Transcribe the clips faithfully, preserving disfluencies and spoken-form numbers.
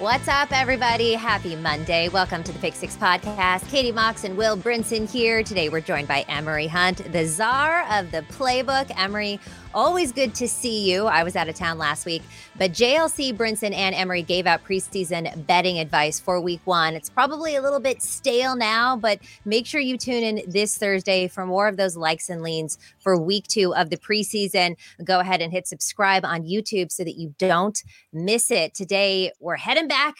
What's up, everybody? Happy Monday. Welcome to the Pick Six Podcast. Katie Mox and Will Brinson here. Today, we're joined by Emory Hunt, the czar of the playbook. Emory, always good to see you. I was out of town last week, but J L C, Brinson, and Emory gave out preseason betting advice for week one. It's probably a little bit stale now, but make sure you tune in this Thursday for more of those likes and leans for week two of the preseason. Go ahead and hit subscribe on YouTube so that you don't miss it. Today, we're heading back Back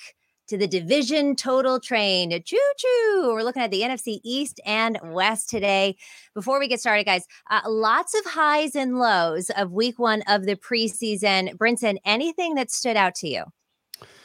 to the division total train. Choo-choo! We're looking at the N F C East and West today. Before we get started, guys, uh, lots of highs and lows of week one of the preseason. Brinson, anything that stood out to you?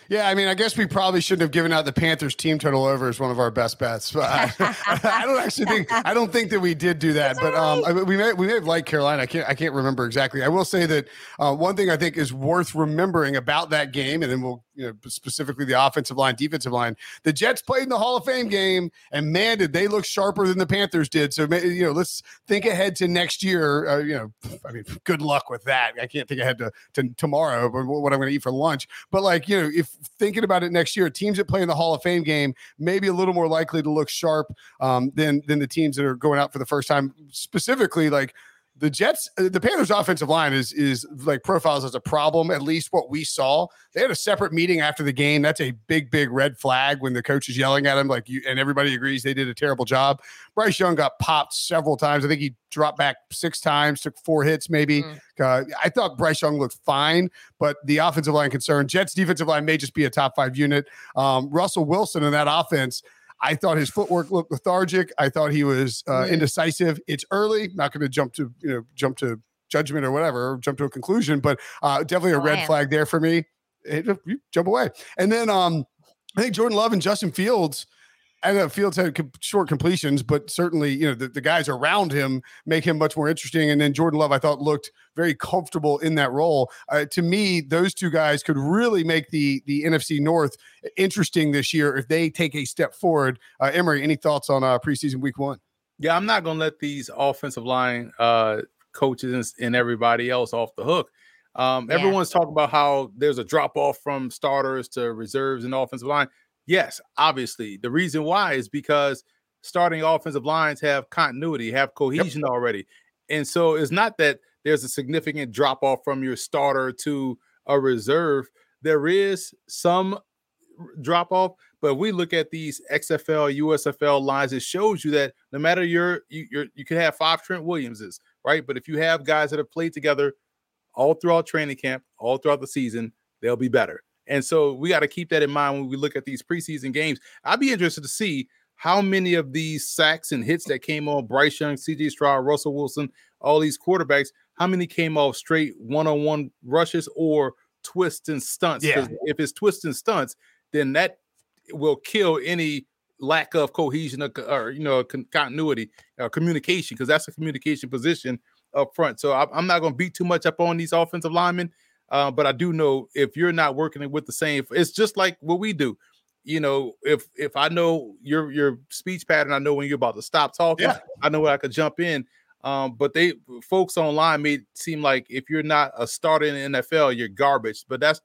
Yeah, I mean, I guess we probably shouldn't have given out the Panthers team total over as one of our best bets. But I, I don't actually think I don't think that we did do that. That's but um, right. I, we may we may have liked Carolina. I can't I can't remember exactly. I will say that uh, one thing I think is worth remembering about that game, and then we'll you know specifically the offensive line, defensive line. The Jets played in the Hall of Fame game, and man, did they look sharper than the Panthers did. So you know, let's think ahead to next year. Uh, you know, I mean, good luck with that. I can't think ahead to, to tomorrow, but what I'm going to eat for lunch. But like you know, if thinking about it next year, teams that play in the Hall of Fame game may be a little more likely to look sharp um, than than the teams that are going out for the first time. Specifically, like the Jets, the Panthers' offensive line is is like profiles as a problem. At least what we saw, they had a separate meeting after the game. That's a big, big red flag when the coach is yelling at him. Like you, and everybody agrees they did a terrible job. Bryce Young got popped several times. I think he dropped back six times, took four hits maybe. Mm. Uh, I thought Bryce Young looked fine, but the offensive line concern. Jets defensive line may just be a top five unit. Um, Russell Wilson in that offense, I thought his footwork looked lethargic. I thought he was uh, yeah. indecisive. It's early. Not going to jump to you know jump to judgment or whatever, or jump to a conclusion, but uh, definitely a oh, red flag there for me. It, you jump away. And then um, I think Jordan Love and Justin Fields, I know Fields had comp- short completions, but certainly, you know, the, the guys around him make him much more interesting. And then Jordan Love, I thought, looked very comfortable in that role. Uh, to me, those two guys could really make the the N F C North interesting this year if they take a step forward. Uh, Emory, any thoughts on uh, preseason week one? Yeah, I'm not going to let these offensive line uh, coaches and everybody else off the hook. Um, yeah. Everyone's talking about how there's a drop-off from starters to reserves in the offensive line. Yes, obviously. The reason why is because starting offensive lines have continuity, have cohesion yep. already. And so it's not that there's a significant drop-off from your starter to a reserve. There is some drop-off, but if we look at these X F L, U S F L lines, it shows you that no matter your – you you can have five Trent Williamses, right? But if you have guys that have played together all throughout training camp, all throughout the season, they'll be better. And so we got to keep that in mind when we look at these preseason games. I'd be interested to see how many of these sacks and hits that came on Bryce Young, C J Stroud, Russell Wilson, all these quarterbacks, how many came off straight one-on-one rushes or twists and stunts? Yeah. If it's twists and stunts, then that will kill any lack of cohesion or, or you know, con- continuity or communication, because that's a communication position up front. So I, I'm not going to beat too much up on these offensive linemen, uh, but I do know if you're not working with the same, it's just like what we do. You know, if if I know your your speech pattern, I know when you're about to stop talking. Yeah. I know when I could jump in. Um, but they folks online made it seem like if you're not a starter in the N F L, you're garbage. But that's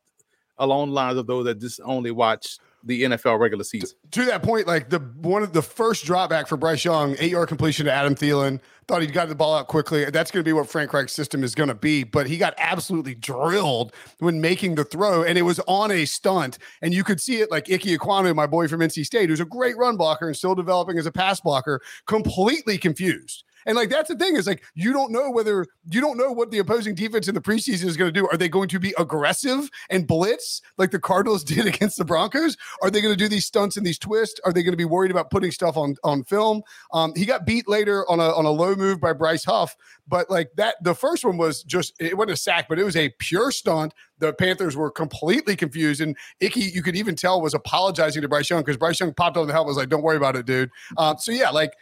along the lines of those that just only watch the N F L regular season. To, to that point, like the one of the first drawback for Bryce Young, eight-yard completion to Adam Thielen. Thought he'd gotten the ball out quickly. That's going to be what Frank Reich's system is going to be, but he got absolutely drilled when making the throw, and it was on a stunt. And you could see it, like Ike Iquanu, my boy from N C State, who's a great run blocker and still developing as a pass blocker, completely confused. And like, that's the thing is like, you don't know whether you don't know what the opposing defense in the preseason is going to do. Are they going to be aggressive and blitz like the Cardinals did against the Broncos? Are they going to do these stunts and these twists? Are they going to be worried about putting stuff on, on film? Um, he got beat later on a, on a low move by Bryce Huff, but like that, the first one was just, it wasn't a sack, but it was a pure stunt. The Panthers were completely confused, and Icky, you could even tell, was apologizing to Bryce Young because Bryce Young popped on the helmet and was like, don't worry about it, dude. Um, so yeah, like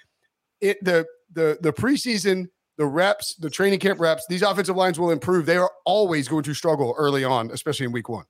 it, the, The the preseason, the reps, the training camp reps, these offensive lines will improve. They are always going to struggle early on, especially in week one.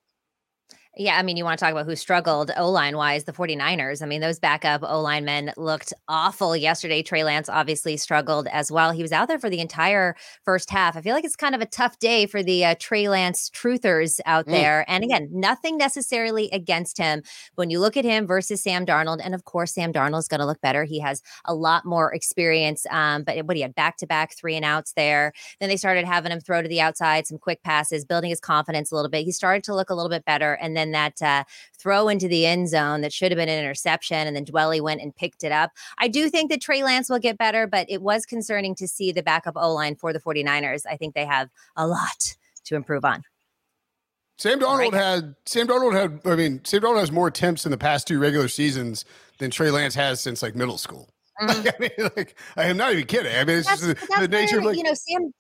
Yeah, I mean, you want to talk about who struggled O-line-wise, the 49ers. I mean, those backup O-linemen looked awful yesterday. Trey Lance obviously struggled as well. He was out there for the entire first half. I feel like it's kind of a tough day for the uh, Trey Lance truthers out there. Mm. And again, nothing necessarily against him. When you look at him versus Sam Darnold, and of course, Sam Darnold's going to look better. He has a lot more experience, um, but what he had back-to-back three and outs there. Then they started having him throw to the outside, some quick passes, building his confidence a little bit. He started to look a little bit better. And then And that uh, throw into the end zone that should have been an interception, and then Dwelly went and picked it up. I do think that Trey Lance will get better, but it was concerning to see the backup O-line for the 49ers. I think they have a lot to improve on. Sam Darnold right. had Sam Darnold had I mean Sam Darnold has more attempts in the past two regular seasons than Trey Lance has since like middle school. Mm-hmm. Like, I mean, like I am not even kidding. I mean, it's that's, just the, the nature of like, you know Sam.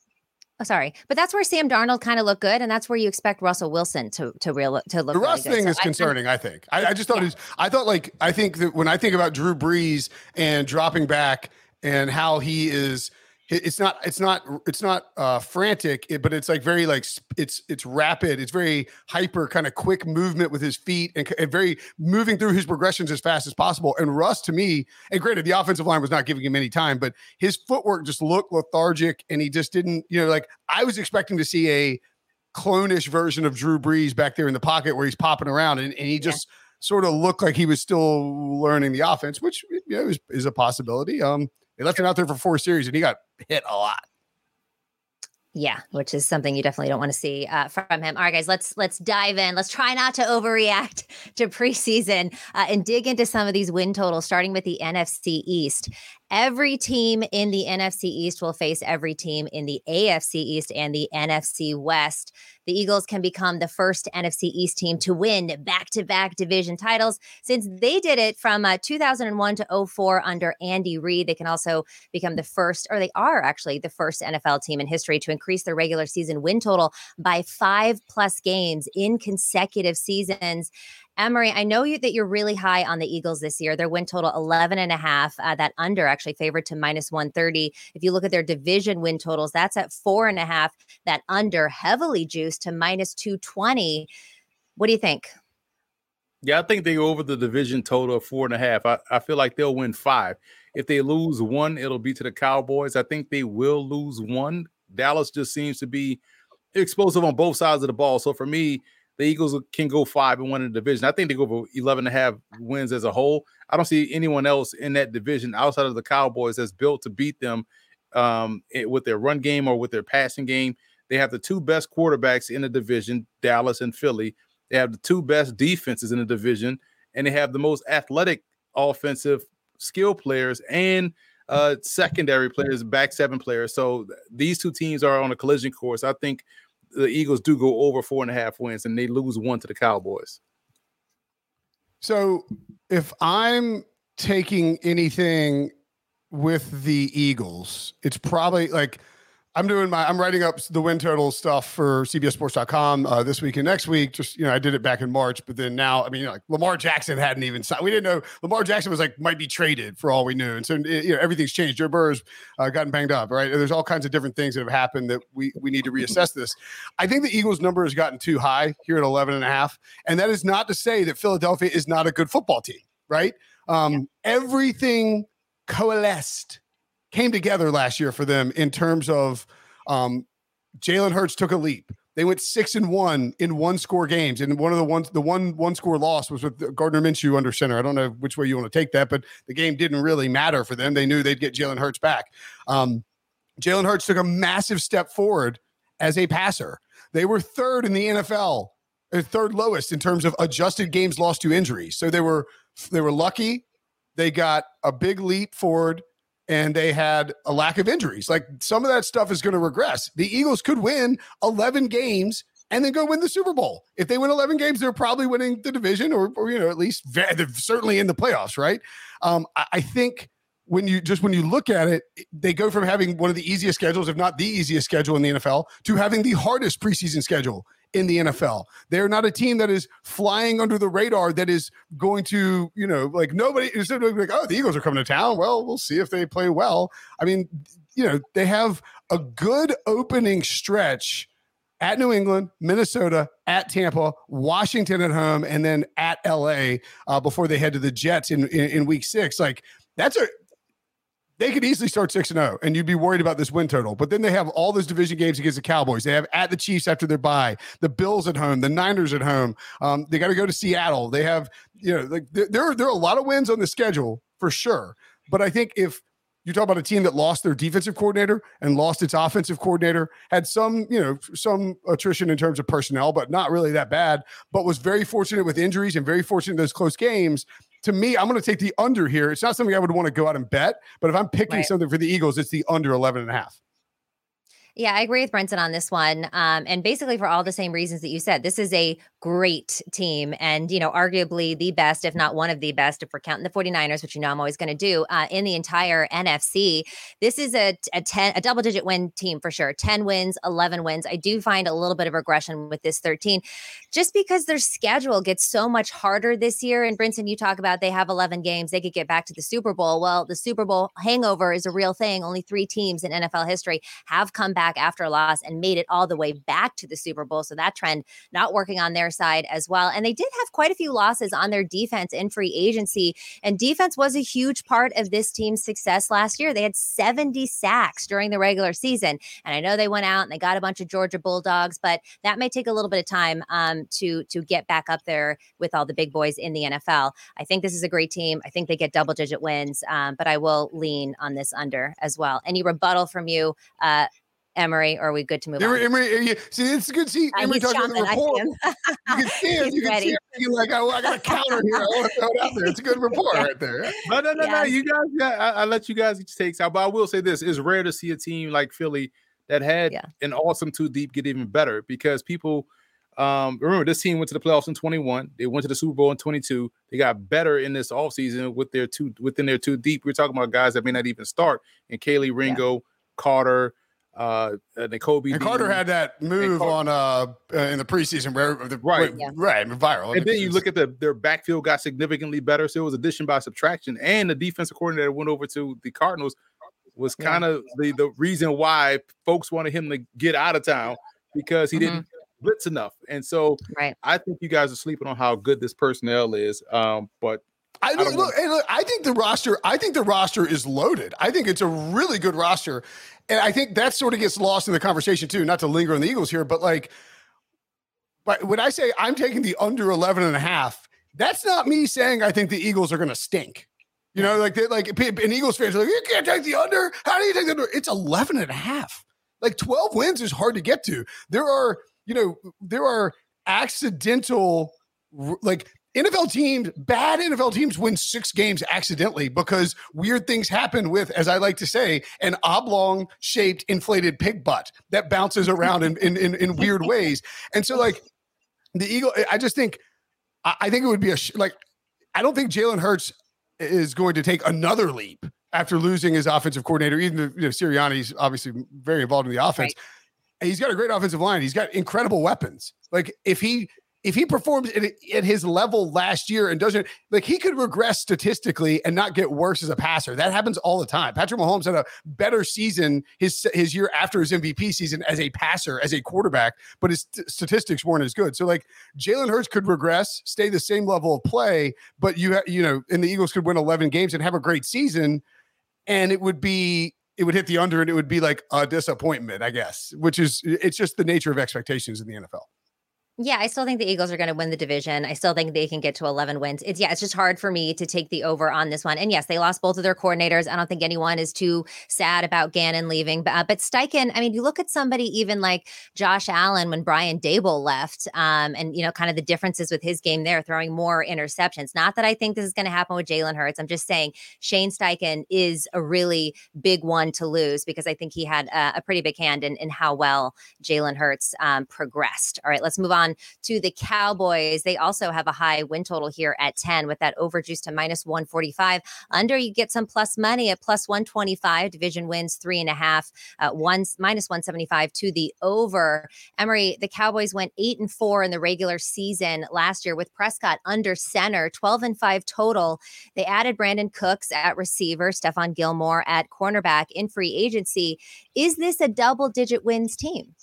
Oh, sorry, but that's where Sam Darnold kind of looked good, and that's where you expect Russell Wilson to to real to look. The Russ really thing so is I concerning, think, I think. I, I just thought yeah. it was, I thought like I think that when I think about Drew Brees and dropping back and how he is, it's not it's not it's not uh, frantic, it, but it's like very like it's it's rapid, it's very hyper kind of quick movement with his feet and, and very moving through his progressions as fast as possible. And Russ, to me, and granted, the offensive line was not giving him any time, but his footwork just looked lethargic, and he just didn't, you know, like I was expecting to see a clone-ish version of Drew Brees back there in the pocket where he's popping around, and, and he just yeah. sort of looked like he was still learning the offense, which you know, is, is a possibility. Um, they left him out there for four series, and he got hit a lot. Yeah, which is something you definitely don't want to see uh, from him. All right, guys, let's let's dive in. Let's try not to overreact to preseason uh, and dig into some of these win totals, starting with the N F C East. Every team in the N F C East will face every team in the A F C East and the N F C West. The Eagles can become the first N F C East team to win back-to-back division titles since they did it from uh, two thousand one to oh four under Andy Reid. They can also become the first, or they are actually the first N F L team in history to increase their regular season win total by five-plus games in consecutive seasons. Emory, I know you, that you're really high on the Eagles this year. Their win total eleven and a half, uh, that under actually favored to minus one thirty. If you look at their division win totals, that's at four and a half, that under heavily juiced to minus two twenty. What do you think? Yeah, I think they go over the division total of four and a half. I, I feel like they'll win five. If they lose one, it'll be to the Cowboys. I think they will lose one. Dallas just seems to be explosive on both sides of the ball. So for me, the Eagles can go five and one in the division. I think they go for eleven and a half wins as a whole. I don't see anyone else in that division outside of the Cowboys that's built to beat them um, with their run game or with their passing game. They have the two best quarterbacks in the division, Dallas and Philly. They have the two best defenses in the division, and they have the most athletic offensive skill players and uh, secondary players, back seven players. So these two teams are on a collision course. I think the Eagles do go over four and a half wins, and they lose one to the Cowboys. So if I'm taking anything with the Eagles, it's probably like I'm doing my, I'm writing up the win total stuff for C B S sports dot com uh, this week and next week. Just, you know, I did it back in March, but then now, I mean, you know, like Lamar Jackson hadn't even signed. We didn't know Lamar Jackson was like, might be traded for all we knew. And so, it, you know, everything's changed. Joe Burrow's uh, gotten banged up, right? There's all kinds of different things that have happened that we, we need to reassess this. I think the Eagles number has gotten too high here at eleven and a half. And that is not to say that Philadelphia is not a good football team, right? Um, yeah. Everything coalesced. Came together last year for them in terms of um, Jalen Hurts took a leap. They went six and one in one score games. And one of the ones, the one, one score loss was with Gardner Minshew under center. I don't know which way you want to take that, but the game didn't really matter for them. They knew they'd get Jalen Hurts back. Um, Jalen Hurts took a massive step forward as a passer. They were third in the N F L, third lowest in terms of adjusted games lost to injuries. So they were, they were lucky. They got a big leap forward. And they had a lack of injuries. Like some of that stuff is going to regress. The Eagles could win eleven games and then go win the Super Bowl. If they win eleven games, they're probably winning the division or, or you know, at least ve- they're certainly in the playoffs, right? Um, I, I think when you just when you look at it, they go from having one of the easiest schedules, if not the easiest schedule in the N F L, to having the hardest preseason schedule in the N F L. They're not a team that is flying under the radar that is going to, you know, like nobody is like, oh, the Eagles are coming to town. Well, we'll see if they play well. I mean, you know, they have a good opening stretch at New England, Minnesota, at Tampa, Washington at home, and then at L A uh, before they head to the Jets in, in, in week six. Like that's a, they could easily start six and oh, and you'd be worried about this win total. But then they have all those division games against the Cowboys. They have at the Chiefs after their bye, the Bills at home, the Niners at home. Um, they got to go to Seattle. They have, you know, like there, there are, there are a lot of wins on the schedule for sure. But I think if you talk about a team that lost their defensive coordinator and lost its offensive coordinator, had some, you know, some attrition in terms of personnel, but not really that bad, but was very fortunate with injuries and very fortunate in those close games. To me, I'm going to take the under here. It's not something I would want to go out and bet, but if I'm picking right. something for the Eagles, it's the under eleven and a half. Yeah, I agree with Brinson on this one. Um, and basically for all the same reasons that you said, this is a great team and, you know, arguably the best, if not one of the best, if we're counting the 49ers, which, you know, I'm always going to do uh, in the entire N F C. This is a a, ten, a double digit win team for sure. ten wins, eleven wins. I do find a little bit of regression with this thirteen just because their schedule gets so much harder this year. And Brinson, you talk about they have eleven games. They could get back to the Super Bowl. Well, the Super Bowl hangover is a real thing. Only three teams in N F L history have come back after a loss and made it all the way back to the Super Bowl. So that trend not working on their side as well. And they did have quite a few losses on their defense in free agency. And defense was a huge part of this team's success last year. They had seventy sacks during the regular season. And I know they went out and they got a bunch of Georgia Bulldogs, but that may take a little bit of time um, to, to get back up there with all the big boys in the N F L. I think this is a great team. I think they get double digit wins, um, but I will lean on this under as well. Any rebuttal from you, uh, Emory, are we good to move Emory, on? Emory, see, it's good to see Emory talking about the report. You can see him. You can see him. You're like, oh, I got a counter here. I want to throw it out there. It's a good report yeah. right there. No, no, no, yeah. no. You guys, yeah, I, I let you guys get your takes out. But I will say this. It's rare to see a team like Philly that had yeah. an awesome two deep get even better because people um, remember this team went to the playoffs in twenty-one. They went to the Super Bowl in twenty-two. They got better in this offseason with their two, within their two deep. We're talking about guys that may not even start. And Kaylee Ringo, yeah. Carter, Uh, and Kobe and Carter had that move on uh in the preseason where the right, where, yeah. right, viral. And then you look at the their backfield got significantly better, so it was addition by subtraction. And the defensive coordinator that went over to the Cardinals was kind of yeah. the, the reason why folks wanted him to get out of town because he mm-hmm. didn't blitz enough. And so right. I think you guys are sleeping on how good this personnel is. Um, but. I, I, look, and look, I think the roster. I think the roster is loaded. I think it's a really good roster, and I think that sort of gets lost in the conversation too. Not to linger on the Eagles here, but like, but when I say I'm taking the under eleven and a half, that's not me saying I think the Eagles are going to stink. You know, like they, like an Eagles fans are like, you can't take the under. How do you take the under? It's eleven and a half. Like twelve wins is hard to get to. There are, you know, there are accidental like. N F L teams, bad N F L teams win six games accidentally because weird things happen with, as I like to say, an oblong-shaped inflated pig butt that bounces around in, in, in, in weird ways. And so, like, the Eagle, I just think, I, I think it would be a, sh- like, I don't think Jalen Hurts is going to take another leap after losing his offensive coordinator, even the, you know, Sirianni's obviously very involved in the offense. Right. And he's got a great offensive line. He's got incredible weapons. Like if he, if he performs at, at his level last year and doesn't, like, he could regress statistically and not get worse as a passer. That happens all the time. Patrick Mahomes had a better season his his year after his M V P season as a passer, as a quarterback, but his st- statistics weren't as good. So like Jalen Hurts could regress, stay the same level of play, but you ha- you know, and the Eagles could win eleven games and have a great season, and it would be, it would hit the under, and it would be like a disappointment, I guess, which is, it's just the nature of expectations in the N F L. Yeah, I still think the Eagles are going to win the division. I still think they can get to eleven wins. It's, yeah, it's just hard for me to take the over on this one. And yes, they lost both of their coordinators. I don't think anyone is too sad about Gannon leaving. But, uh, but Steichen, I mean, you look at somebody even like Josh Allen when Brian Daboll left, um, and, you know, kind of the differences with his game there, throwing more interceptions. Not that I think this is going to happen with Jalen Hurts. I'm just saying Shane Steichen is a really big one to lose, because I think he had a, a pretty big hand in, in how well Jalen Hurts um, progressed. All right, let's move on to the Cowboys. They also have a high win total here at ten, with that over juice to minus one forty-five. Under, you get some plus money at plus one twenty-five. Division wins three and a half, uh, one, minus one seventy-five to the over. Emory, the Cowboys went eight and four in the regular season last year with Prescott under center, twelve and five total. They added Brandon Cooks at receiver, Stephon Gilmore at cornerback in free agency. Is this a double digit wins team?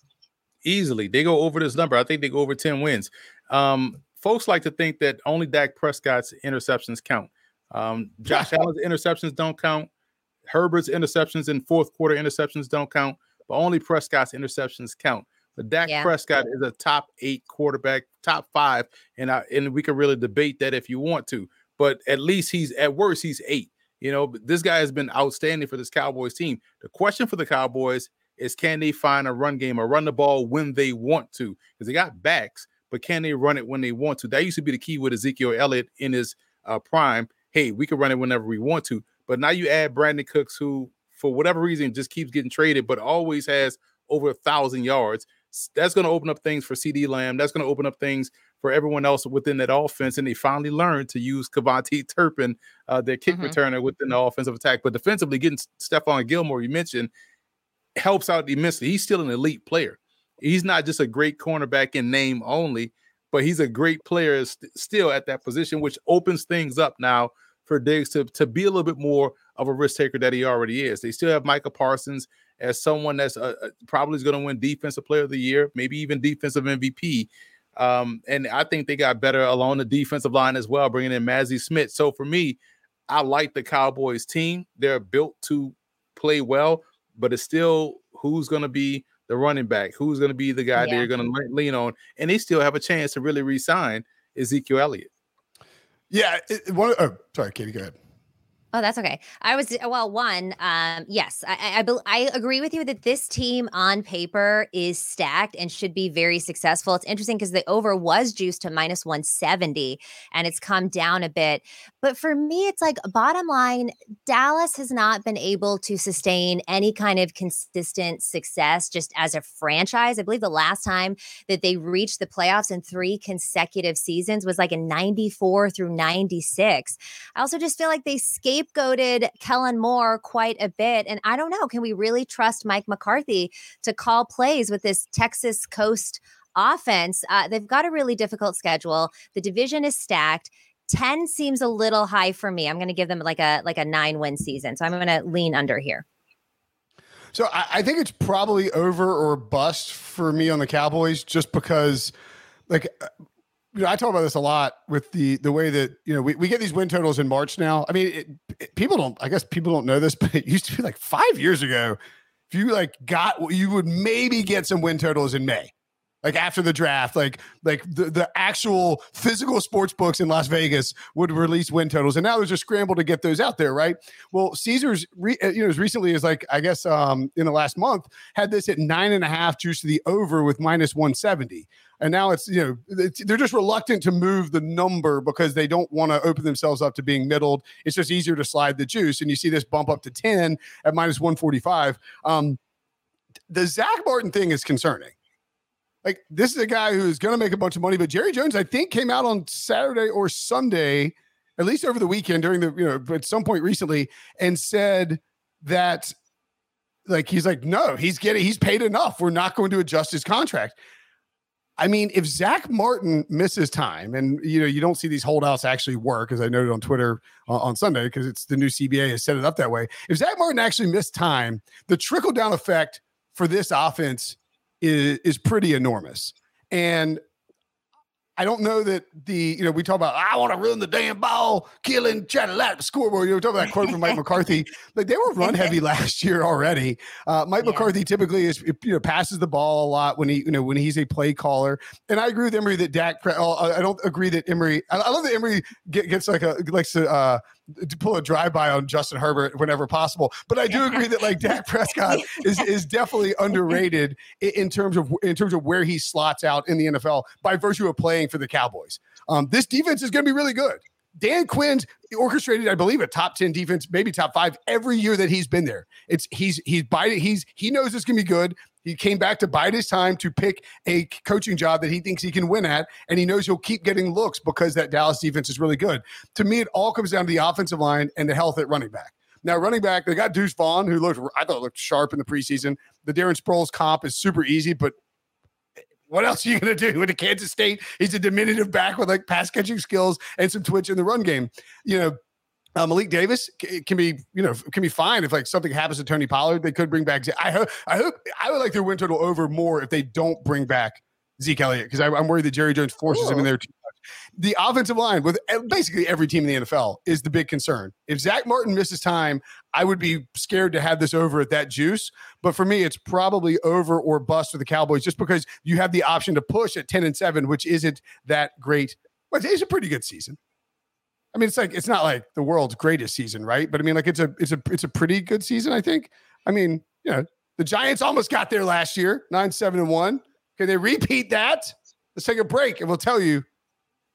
Easily. They go over this number. I think they go over ten wins. Um, folks like to think that only Dak Prescott's interceptions count. Um, Josh Allen's interceptions don't count. Herbert's interceptions and fourth quarter interceptions don't count, but only Prescott's interceptions count. But Dak yeah. Prescott is a top eight quarterback, top five. And I, and we can really debate that if you want to, but at least he's, at worst, he's eight. You know, this guy has been outstanding for this Cowboys team. The question for the Cowboys is, can they find a run game or run the ball when they want to? Because they got backs, but can they run it when they want to? That used to be the key with Ezekiel Elliott in his uh, prime. Hey, we can run it whenever we want to. But now you add Brandon Cooks, who for whatever reason just keeps getting traded, but always has over a thousand yards. That's going to open up things for CeeDee Lamb. That's going to open up things for everyone else within that offense. And they finally learned to use Kavonte Turpin, uh, their kick mm-hmm. returner, within the offensive attack. But defensively, getting Stephon Gilmore, you mentioned, helps out immensely. He's still an elite player. He's not just a great cornerback in name only, but he's a great player st- still at that position, which opens things up now for Diggs to, to be a little bit more of a risk taker that he already is. They still have Micah Parsons as someone that's uh, probably is going to win Defensive Player of the Year, maybe even Defensive M V P. Um, and I think they got better along the defensive line as well, bringing in Mazi Smith. So for me, I like the Cowboys team. They're built to play well, but it's still who's going to be the running back, who's going to be the guy yeah. they're going to lean on. And they still have a chance to really re-sign Ezekiel Elliott. Yeah. It, one, oh, sorry, Katie, go ahead. Oh, that's okay. I was, well, one, um, yes, I, I I agree with you that this team on paper is stacked and should be very successful. It's interesting because the over was juiced to minus one seventy and it's come down a bit. But for me, it's like, bottom line, Dallas has not been able to sustain any kind of consistent success just as a franchise. I believe the last time that they reached the playoffs in three consecutive seasons was like in ninety-four through ninety-six. I also just feel like they scapegoated Kellen Moore quite a bit. And I don't know, can we really trust Mike McCarthy to call plays with this Texas Coast offense? Uh, they've got a really difficult schedule. The division is stacked. ten seems a little high for me. I'm going to give them like a, like a nine win season. So I'm going to lean under here. So I, I think it's probably over or bust for me on the Cowboys, just because, like, you know, I talk about this a lot with the the way that, you know, we, we get these win totals in March now. I mean, it, it, people don't, I guess people don't know this, but it used to be like five years ago, if you like got, you would maybe get some win totals in May, like after the draft, like, like the, the actual physical sports books in Las Vegas would release win totals. And now there's a scramble to get those out there, right? Well, Caesars, re, you know, as recently as like, I guess um, in the last month, had this at nine and a half juice to the over with minus one seventy. And now it's, you know, it's, they're just reluctant to move the number because they don't want to open themselves up to being middled. It's just easier to slide the juice. And you see this bump up to ten at minus one forty-five. Um, the Zach Martin thing is concerning. Like, this is a guy who's going to make a bunch of money, but Jerry Jones, I think, came out on Saturday or Sunday at least over the weekend during the, you know, at some point recently, and said that, like, he's like, no, he's getting, he's paid enough. We're not going to adjust his contract. I mean, if Zach Martin misses time, and, you know, you don't see these holdouts actually work, as I noted on Twitter uh, on Sunday, because it's the new C B A has set it up that way. If Zach Martin actually missed time, the trickle down effect for this offense is, is pretty enormous. And I don't know that the, you know, we talk about, I want to run the damn ball, killing Chattelap scoreboard. You know, we talk about that quote from Mike McCarthy. Like, they were run heavy last year already. Uh, Mike yeah. McCarthy typically is, you know, passes the ball a lot when he, you know, when he's a play caller. And I agree with Emory that Dak, oh, I don't agree that Emory, I, I love that Emory gets like a, likes to, uh, to pull a drive-by on Justin Herbert whenever possible. But I do agree that, like, Dak Prescott is is definitely underrated in, in terms of in terms of where he slots out in the N F L by virtue of playing for the Cowboys. Um, this defense is going to be really good. Dan Quinn's orchestrated, I believe, a top ten defense, maybe top five every year that he's been there. It's he's he's biding, he's he knows it's going to be good. He came back to bide his time to pick a coaching job that he thinks he can win at, and he knows he'll keep getting looks because that Dallas defense is really good. To me, it all comes down to the offensive line and the health at running back. Now, running back, they got Deuce Vaughn, who looked I thought looked sharp in the preseason. The Darren Sproles comp is super easy, but what else are you going to do with the Kansas State? He's a diminutive back with, like, pass-catching skills and some twitch in the run game. You know, Uh, Malik Davis can be, you know, can be fine if, like, something happens to Tony Pollard. They could bring back. Ze- I hope. I hope. I would like their win total over more if they don't bring back Zeke Elliott, because I'm worried that Jerry Jones forces Ooh. him in there too much. The offensive line with basically every team in the N F L is the big concern. If Zach Martin misses time, I would be scared to have this over at that juice. But for me, it's probably over or bust for the Cowboys, just because you have the option to push at ten and seven, which isn't that great. But it's a pretty good season. I mean, it's like, it's not like the world's greatest season, right? But I mean, like, it's a, it's a, it's a pretty good season, I think. I mean, you know, the Giants almost got there last year, nine, seven, and one. Can they repeat that? Let's take a break, and we'll tell you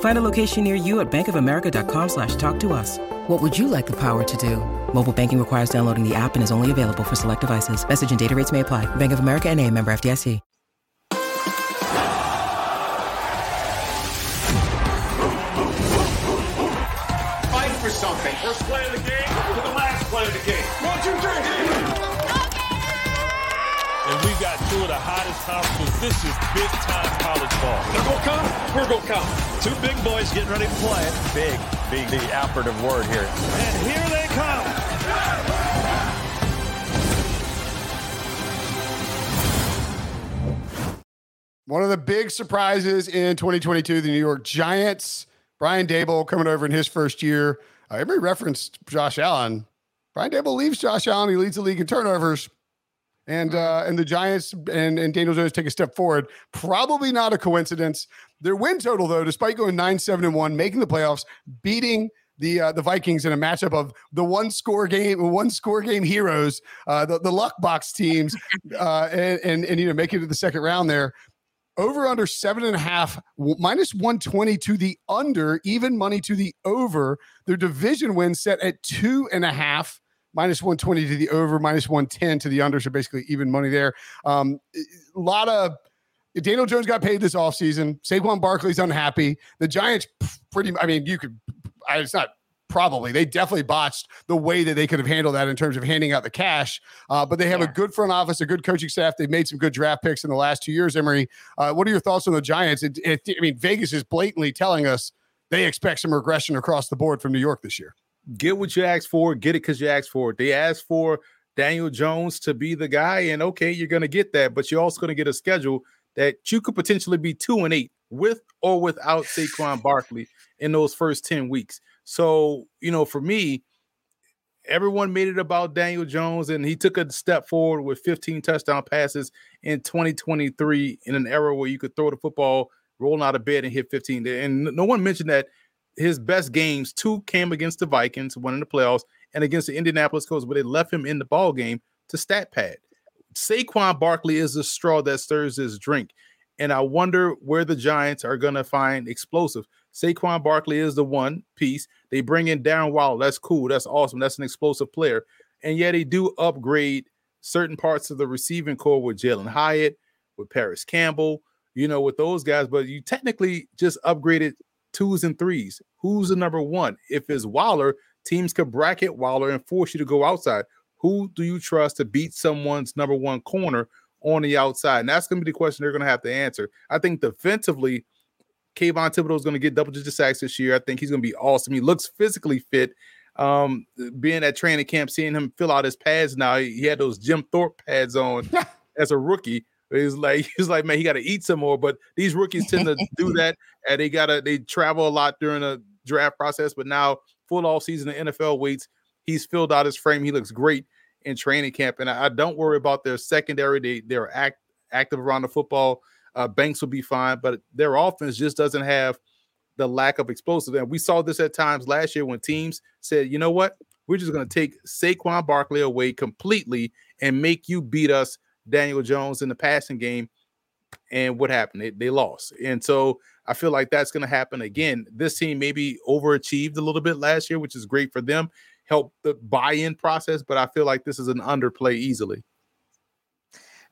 Find a location near you at bankofamerica.com slash talk to us. What would you like the power to do? Mobile banking requires downloading the app and is only available for select devices. Message and data rates may apply. Bank of America N A, member F D I C. Fight for something. First play of the game. Play the game. One, two, three. And we got two of the hottest hospitals. This is big time college ball. They're going to come. We're going to come. Two big boys getting ready to play. Big being the operative word here. And here they come. One of the big surprises in twenty twenty-two, the New York Giants. Brian Daboll coming over in his first year. Uh, every reference to Josh Allen. Brian Daboll leaves Josh Allen. He leads the league in turnovers. And uh, and the Giants and, and Daniel Jones take a step forward. Probably not a coincidence. Their win total, though, despite going nine seven and one, making the playoffs, beating the uh, the Vikings in a matchup of the one-score game, one-score game heroes, uh, the, the luck box teams, uh, and, and, and, you know, making it to the second round there. Over under seven and a half, minus one twenty to the under, even money to the over. Their division win set at two and a half, minus one twenty to the over, minus one ten to the under. So basically even money there. Um, a lot of Daniel Jones got paid this offseason. Saquon Barkley's unhappy. The Giants pretty, I mean, you could, it's not probably, they definitely botched the way that they could have handled that in terms of handing out the cash. Uh, but they have yeah. a good front office, a good coaching staff. They've made some good draft picks in the last two years, Emory. Uh, what are your thoughts on the Giants? It, it, I mean, Vegas is blatantly telling us they expect some regression across the board from New York this year. Get what you asked for. Get it because you asked for it. They asked for Daniel Jones to be the guy. And okay, you're going to get that, but you're also going to get a schedule that you could potentially be two and eight with or without Saquon Barkley in those first ten weeks. So, you know, for me, everyone made it about Daniel Jones, and he took a step forward with fifteen touchdown passes in twenty twenty-three in an era where you could throw the football, roll out of bed, and hit fifteen. And no one mentioned that his best games, two came against the Vikings, one in the playoffs, and against the Indianapolis Colts, but they left him in the ball game to stat pad. Saquon Barkley is the straw that stirs his drink, and I wonder where the Giants are going to find explosive. Saquon Barkley is the one piece. They bring in Darren Waller. That's cool. That's awesome. That's an explosive player. And yet they do upgrade certain parts of the receiving core with Jalen Hyatt, with Paris Campbell, you know, with those guys. But you technically just upgraded twos and threes. Who's the number one? If it's Waller, teams could bracket Waller and force you to go outside. Who do you trust to beat someone's number one corner on the outside? And that's going to be the question they're going to have to answer. I think defensively, Kayvon Thibodeau is going to get double-digit sacks this year. I think he's going to be awesome. He looks physically fit. Um, being at training camp, seeing him fill out his pads now, he had those Jim Thorpe pads on as a rookie. He's like, he's like, man, he got to eat some more. But these rookies tend to do that, and they gotta they travel a lot during the draft process. But now, full off season, the N F L weights. He's filled out his frame. He looks great in training camp, and I, I don't worry about their secondary. They they're act, active around the football. Uh, Banks will be fine, but their offense just doesn't have the lack of explosive. And we saw this at times last year when teams said, you know what, we're just going to take Saquon Barkley away completely and make you beat us, Daniel Jones, in the passing game. And what happened? They, they lost. And so I feel like that's going to happen again. This team maybe overachieved a little bit last year, which is great for them, helped the buy-in process, but I feel like this is an underplay easily.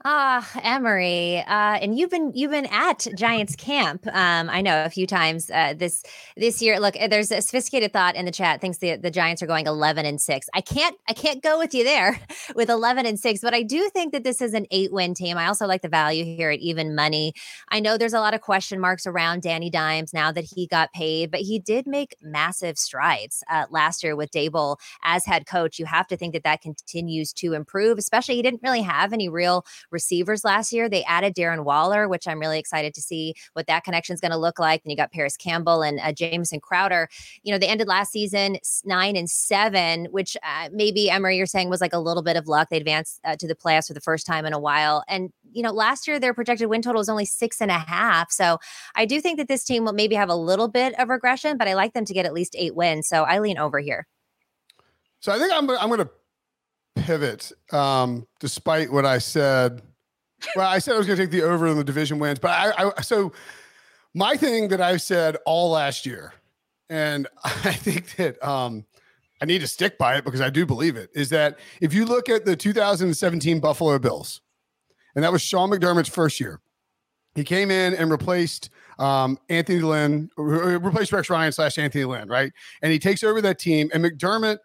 Ah, uh, Emory, uh, and you've been you've been at Giants camp. Um, I know a few times uh, this this year. Look, there's a sophisticated thought in the chat thinks the the Giants are going eleven and six. I can't I can't go with you there with eleven and six, but I do think that this is an eight win team. I also like the value here at even money. I know there's a lot of question marks around Danny Dimes now that he got paid, but he did make massive strides uh, last year with Daboll as head coach. You have to think that that continues to improve. Especially he didn't really have any real receivers last year. They added Darren Waller, which I'm really excited to see what that connection is going to look like. And you got Paris Campbell and uh, Jameson Crowder. You know, they ended last season nine and seven, which uh, maybe, Emory, you're saying was like a little bit of luck. They advanced uh, to the playoffs for the first time in a while. And, you know, last year their projected win total was only six and a half. So I do think that this team will maybe have a little bit of regression, but I like them to get at least eight wins. So I lean over here. So I think I'm, I'm going to pivot, um, despite what I said. Well, I said I was going to take the over in the division wins, but I, I, so my thing that I said all last year, and I think that um, I need to stick by it because I do believe it, is that if you look at the two thousand seventeen Buffalo Bills, and that was Sean McDermott's first year, he came in and replaced um, Anthony Lynn, re- replaced Rex Ryan slash Anthony Lynn, right? And he takes over that team, and McDermott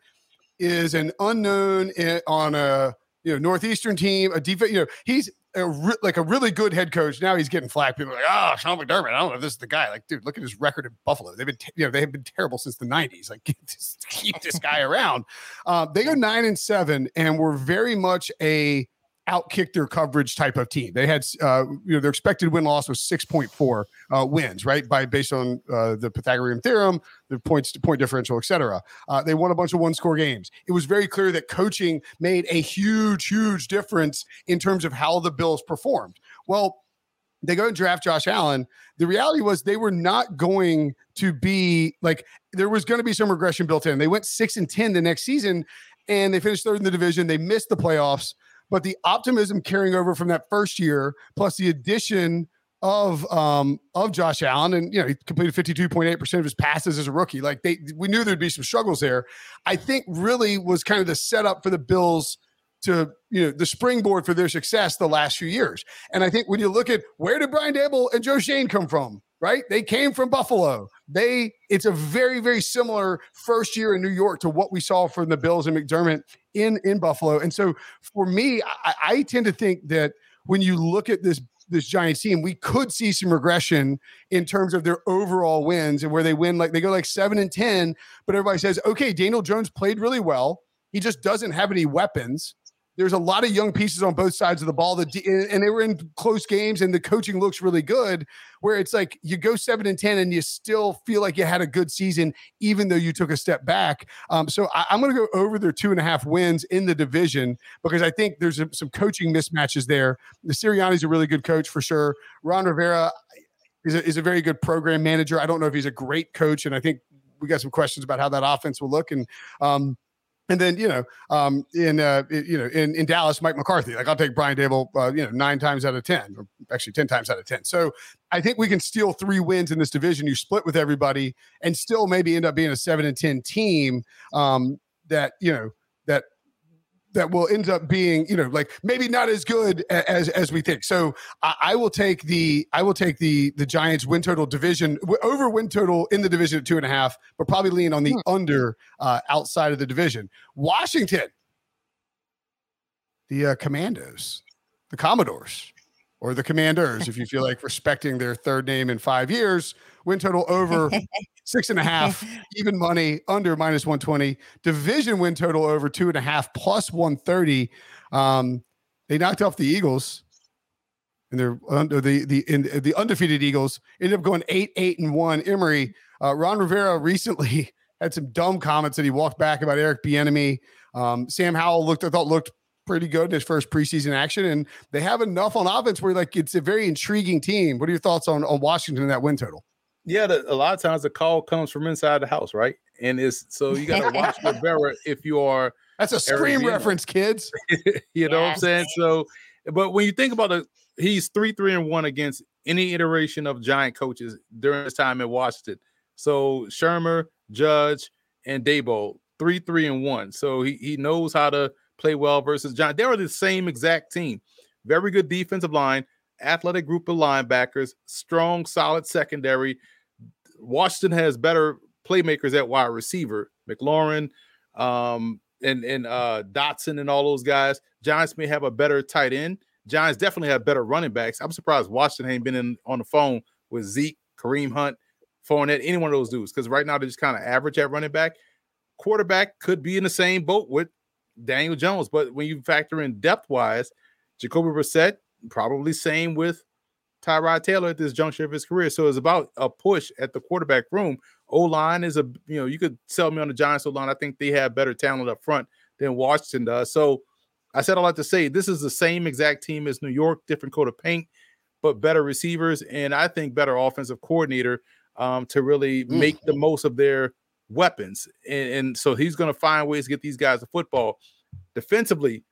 is an unknown in, on a you know northeastern team, a defense. You know he's a re- like a really good head coach. Now he's getting flack. People are like, oh, Sean McDermott. I don't know if this is the guy. Like, dude, look at his record in Buffalo. They've been t- you know they have been terrible since the nineties. Like, just keep this guy around. Uh, they go nine and seven, and were very much a outkick their coverage type of team. They had uh, you know their expected win loss was six point four uh, wins, right? By based on uh, the Pythagorean theorem, the points to point differential, et cetera. Uh, they won a bunch of one score games. It was very clear that coaching made a huge, huge difference in terms of how the Bills performed. Well, they go and draft Josh Allen. The reality was they were not going to be like there was going to be some regression built in. They went six and ten the next season, and they finished third in the division. They missed the playoffs. But the optimism carrying over from that first year, plus the addition of um, of Josh Allen, and you know he completed fifty-two point eight percent of his passes as a rookie. Like they, we knew there'd be some struggles there. I think really was kind of the setup for the Bills to you know the springboard for their success the last few years. And I think when you look at where did Brian Daboll and Joe Shane come from, right? They came from Buffalo. They it's a very very similar first year in New York to what we saw from the Bills and McDermott in in Buffalo. And so for me, I, I tend to think that when you look at this this Giants team, we could see some regression in terms of their overall wins and where they win like they go like seven and ten. But everybody says, okay, Daniel Jones played really well. He just doesn't have any weapons. There's a lot of young pieces on both sides of the ball, that, and they were in close games, and the coaching looks really good, where it's like you go seven and ten and you still feel like you had a good season, even though you took a step back. Um, so I, I'm going to go over their two and a half wins in the division, because I think there's a, some coaching mismatches there. The Sirianni's a really good coach for sure. Ron Rivera is a, is a very good program manager. I don't know if he's a great coach, and I think we got some questions about how that offense will look. And, um, And then, you know, um, in, uh, you know, in, in Dallas, Mike McCarthy, like I'll take Brian Daboll, uh, you know, nine times out of ten, or actually ten times out of ten. So I think we can steal three wins in this division. You split with everybody and still maybe end up being a seven and ten team um, that, you know, that, that will end up being, you know, like maybe not as good as, as we think. So I, I will take the, I will take the, the Giants win total division over win total in the division at two and a half, but probably lean on the hmm. under uh, outside of the division. Washington, the uh, Commandos, the Commodores, or the Commanders, if you feel like respecting their third name in five years, win total over six and a half, even money, under minus one twenty. Division win total over two and a half, plus one thirty. Um, they knocked off the Eagles, and they're under the the in, the undefeated Eagles ended up going eight eight and one. Emory, uh, Ron Rivera recently had some dumb comments that he walked back about Eric Bieniemy. Um, Sam Howell looked, I thought looked. pretty good in his first preseason action, and they have enough on offense where like it's a very intriguing team. What are your thoughts on, on Washington and that win total? Yeah, the, a lot of times the call comes from inside the house, right? And it's so you got to watch Rivera if you are. That's a Scream reference, kids. You know yeah. what I'm saying? So, but when you think about it, he's three three and one against any iteration of Giant coaches during his time in Washington. So Shermer, Judge, and Daboll, three three and one. So he he knows how to play well versus John. They are the same exact team. Very good defensive line, athletic group of linebackers, strong, solid secondary. Washington has better playmakers at wide receiver, McLaurin um, and, and uh, Dotson and all those guys. Giants may have a better tight end. Giants definitely have better running backs. I'm surprised Washington ain't been in, on the phone with Zeke, Kareem Hunt, Fournette, any one of those dudes, because right now they're just kind of average at running back. Quarterback could be in the same boat with Daniel Jones, but when you factor in depth-wise, Jacoby Brissett, probably same with Tyrod Taylor at this juncture of his career. So it's about a push at the quarterback room. O-line is a, you know, you could sell me on the Giants O-line. I think they have better talent up front than Washington does. So I said a lot to say, this is the same exact team as New York, different coat of paint, but better receivers, and I think better offensive coordinator um, to really mm. make the most of their weapons, and, and so he's going to find ways to get these guys the football. Defensively,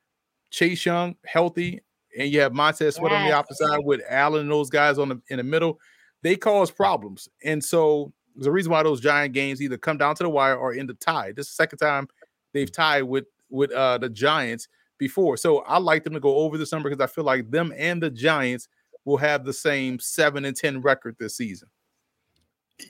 Chase Young healthy, and you have Montez Sweat yes. on the opposite side with Allen and those guys on the in the middle. They cause problems, and so there's a reason why those Giant games either come down to the wire or end up tied. This is the second time they've tied with with uh, the Giants before. So I like them to go over this number because I feel like them and the Giants will have the same seven and ten record this season.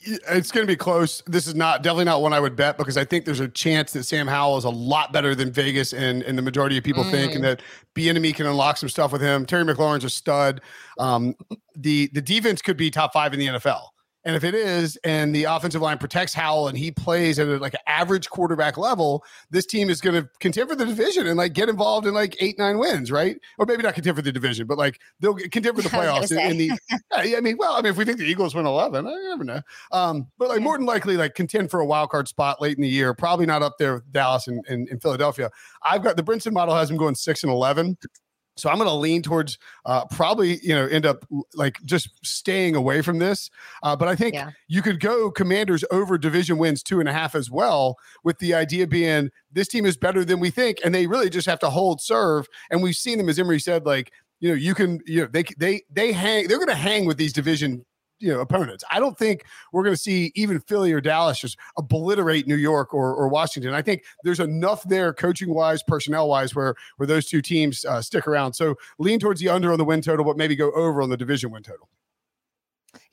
It's going to be close. This is not definitely not one I would bet, because I think there's a chance that Sam Howell is a lot better than Vegas and, and the majority of people mm. think, and that Bieniemy can unlock some stuff with him. Terry McLaurin's a stud. Um, the the defense could be top five in the N F L. And if it is, and the offensive line protects Howell and he plays at a, like an average quarterback level, this team is going to contend for the division and like get involved in like eight, nine wins, right? Or maybe not contend for the division, but like they'll contend for the playoffs. I, in, in the, I mean, well, I mean, if we think the Eagles win eleven, I never know. Um, but like more than likely, like contend for a wild card spot late in the year, probably not up there with Dallas and, and, and Philadelphia. I've got the Brinson model has them going six and eleven. So I'm going to lean towards uh, probably, you know, end up like just staying away from this. Uh, but I think yeah. you could go Commanders over division wins two and a half as well, with the idea being this team is better than we think, and they really just have to hold serve. And we've seen them, as Emory said, like, you know, you can, you know, they, they, they hang, they're going to hang with these division, you know, opponents. I don't think we're going to see even Philly or Dallas just obliterate New York or, or Washington. I think there's enough there coaching wise, personnel wise, where, where those two teams uh, stick around. So lean towards the under on the win total, but maybe go over on the division win total.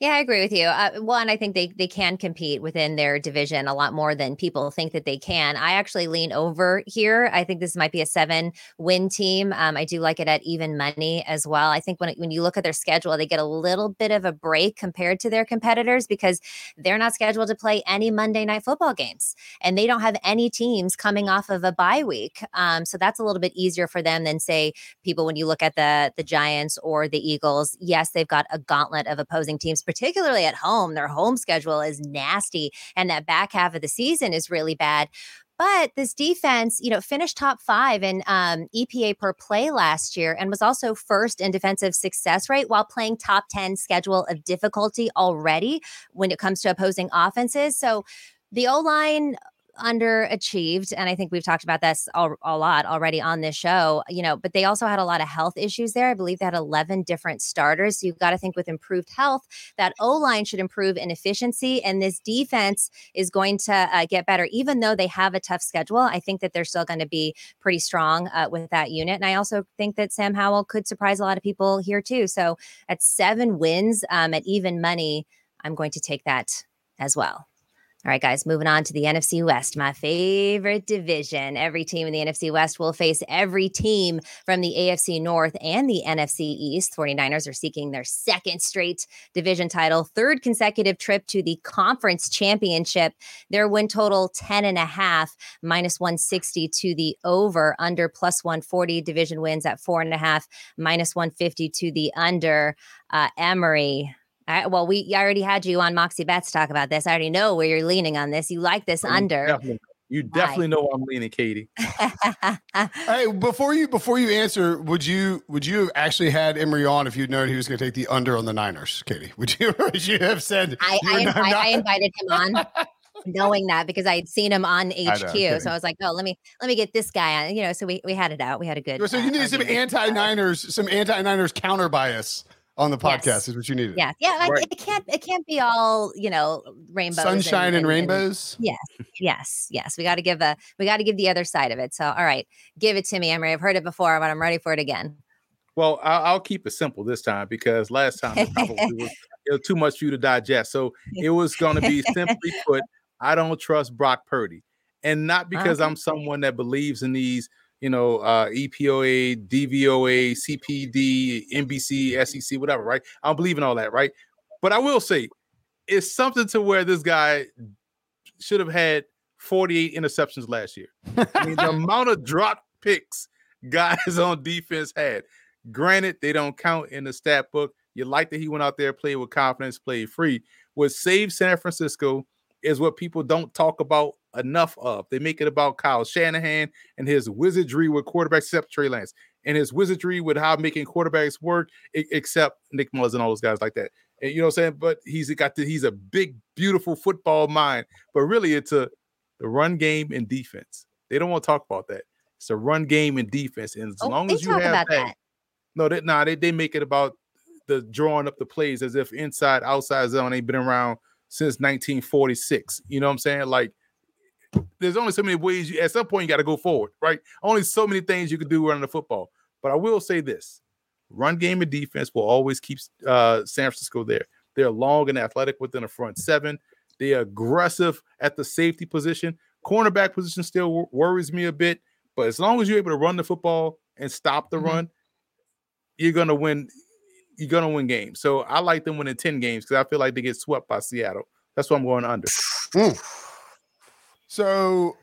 Yeah, I agree with you. Uh, one, I think they, they can compete within their division a lot more than people think that they can. I actually lean over here. I think this might be a seven win team. Um, I do like it at even money as well. I think when it, when you look at their schedule, they get a little bit of a break compared to their competitors because they're not scheduled to play any Monday night football games, and they don't have any teams coming off of a bye week. Um, so that's a little bit easier for them than, say, people when you look at the, the Giants or the Eagles. Yes, they've got a gauntlet of opposing teams, particularly at home. Their home schedule is nasty, and that back half of the season is really bad. But this defense, you know, finished top five in um, E P A per play last year and was also first in defensive success rate while playing top ten schedule of difficulty already when it comes to opposing offenses. So the O-line underachieved, and I think we've talked about this all, a lot already on this show, you know, but they also had a lot of health issues there. I believe they had eleven different starters. So you've got to think with improved health, that O-line should improve in efficiency, and this defense is going to uh, get better. Even though they have a tough schedule, I think that they're still going to be pretty strong uh, with that unit. And I also think that Sam Howell could surprise a lot of people here too. So at seven wins um, at even money, I'm going to take that as well. All right, guys, moving on to the N F C West, my favorite division. Every team in the N F C West will face every team from the A F C North and the N F C East. 49ers are seeking their second straight division title, third consecutive trip to the conference championship. Their win total, ten and a half, minus one sixty to the over, under plus one forty. Division wins at four and a half, minus one fifty to the under. Uh, Emory. I, well, we I already had you on Moxie Betts talk about this. I already know where you're leaning on this. You like this you under. Definitely, you definitely Why? know I'm leaning, Katie. Hey, before you before you answer, would you would you have actually had Emory on if you'd known he was going to take the under on the Niners, Katie? Would you would you have said? I, I, invi- I invited him on, knowing that because I had seen him on H Q, I know, so I was like, oh, let me let me get this guy on. You know, so we we had it out. We had a good. So you uh, needed some anti-Niners, some anti-Niners counter bias on the podcast. Yes, is what you needed. Yeah. Yeah. Right. It, it can't, it can't be all, you know, rainbows, sunshine and, and, and rainbows. And, yes. Yes. Yes. We got to give a, we got to give the other side of it. So, all right, give it to me, Emory. I've heard it before, but I'm ready for it again. Well, I'll, I'll keep it simple this time because last time it, probably was, it was too much for you to digest. So it was going to be simply put, I don't trust Brock Purdy, and not because I'm someone that believes in these, you know, uh, E P O A, D V O A, C P D, N B C, S E C, whatever, right? I don't believe in all that, right? But I will say it's something to where this guy should have had forty-eight interceptions last year. I mean, the amount of drop picks guys on defense had. Granted, they don't count in the stat book. You like that he went out there, played with confidence, played free. What saved San Francisco is what people don't talk about enough of. They make it about Kyle Shanahan and his wizardry with quarterbacks, except Trey Lance, and his wizardry with how making quarterbacks work, except Nick Mullins and all those guys like that. And you know what I'm saying? But he's got the, he's a big, beautiful football mind. But really, it's a the run game and defense. They don't want to talk about that. It's a run game and defense. And as oh, long as you have that, that, no, that nah, they they make it about the drawing up the plays as if inside outside zone ain't been around since nineteen forty-six. You know what I'm saying? Like, there's only so many ways you, at some point you got to go forward, right? Only so many things you can do running the football. But I will say this, run game and defense will always keep uh, San Francisco there. They're long and athletic within the front seven. They're aggressive at the safety position. Cornerback position still w- worries me a bit, but as long as you're able to run the football and stop the mm-hmm. run, you're going to win. You're going to win games. So I like them winning ten games because I feel like they get swept by Seattle. That's why I'm going under. Mm. So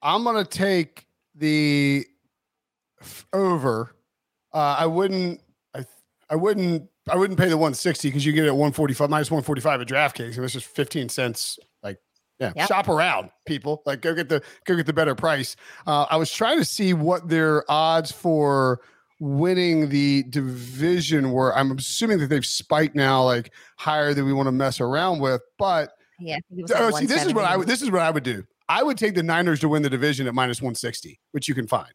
I'm going to take the f- over. Uh, I wouldn't, I, I wouldn't, I wouldn't pay the one sixty because you get it at one forty-five, minus one forty-five at DraftKings. It was just fifteen cents. Like, yeah, yep. Shop around, people. Like, go get the, go get the better price. Uh, I was trying to see what their odds for winning the division were. I'm assuming that they've spiked now, like higher than we want to mess around with, but yeah. Like oh, see, this is what I would, this is what I would do. I would take the Niners to win the division at minus one sixty, which you can find.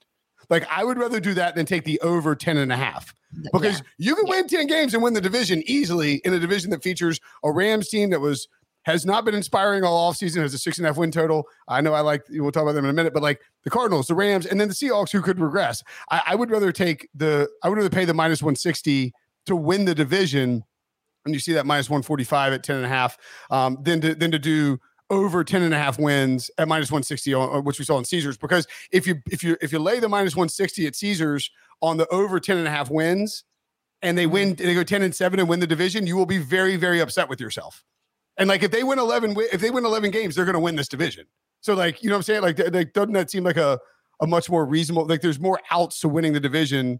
Like, I would rather do that than take the over ten and a half because yeah. you can win yeah. ten games and win the division easily in a division that features a Rams team that was has not been inspiring all offseason, has a six and a half win total. I know I like, we'll talk about them in a minute, but like the Cardinals, the Rams, and then the Seahawks who could regress. I, I would rather take the, I would rather pay the minus one sixty to win the division and you see that minus one forty-five at ten and a half, um, then to, then to do over ten and a half wins at minus one sixty, which we saw in Caesars, because if you, if you, if you lay the minus one sixty at Caesars on the over ten and a half wins, and they win, they go ten and seven and win the division, you will be very, very upset with yourself. And like, if they win eleven, if they win eleven games, they're going to win this division. So like, you know what I'm saying? Like, like doesn't that seem like a, a much more reasonable, like there's more outs to winning the division.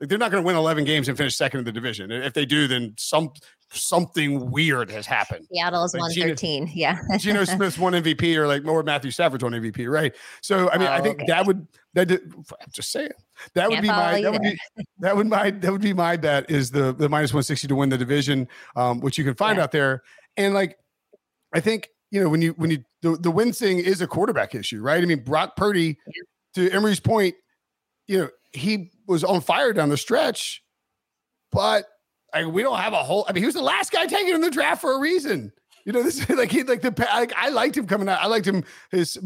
Like they're not going to win eleven games and finish second in the division. And if they do, then some, something weird has happened. Seattle is like one thirteen. Geno, yeah. Geno Smith's won M V P, or like, or Matthew Stafford's won M V P. Right. So, I mean, oh, I think okay. that would, that did, I'm just saying that would Can't be my, that would be, that would my, that would be my bet is the, the minus one sixty to win the division, um, which you can find yeah. out there. And like, I think, you know, when you, when you, the, the win thing is a quarterback issue, right? I mean, Brock Purdy, yeah. to Emory's point, you know, he was on fire down the stretch, but I, we don't have a whole, I mean, he was the last guy taken in the draft for a reason. You know, this is like, he like the, I, I liked him coming out. I liked him his,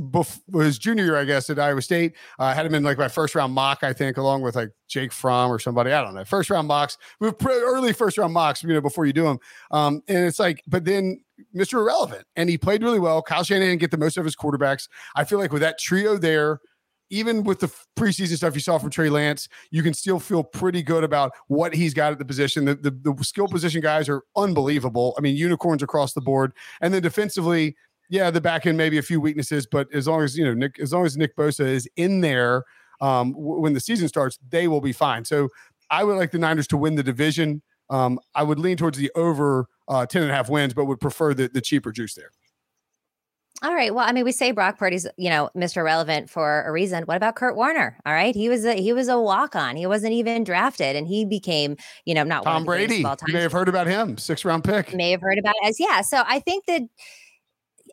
his junior year, I guess, at Iowa State. I uh, had him in like my first round mock, I think, along with like Jake Fromm or somebody. I don't know. First round mocks, we have early first round mocks, you know, before you do them. Um, and it's like, but then Mister Irrelevant, and he played really well. Kyle Shanahan didn't get the most of his quarterbacks. I feel like with that trio there, even with the preseason stuff you saw from Trey Lance, you can still feel pretty good about what he's got at the position. The, the, the skill position guys are unbelievable. I mean, unicorns across the board. And then defensively, yeah, the back end maybe a few weaknesses, but as long as you know Nick, as long as Nick Bosa is in there um, w- when the season starts, they will be fine. So I would like the Niners to win the division. Um, I would lean towards the over uh, ten and a half wins, but would prefer the, the cheaper juice there. All right. Well, I mean, we say Brock Purdy's, you know, Mister Irrelevant for a reason. What about Kurt Warner? All right. He was a, he was a walk-on. He wasn't even drafted, and he became, you know, not Tom Brady. You may have heard about him. Sixth round pick. May have heard about it as, yeah. So I think that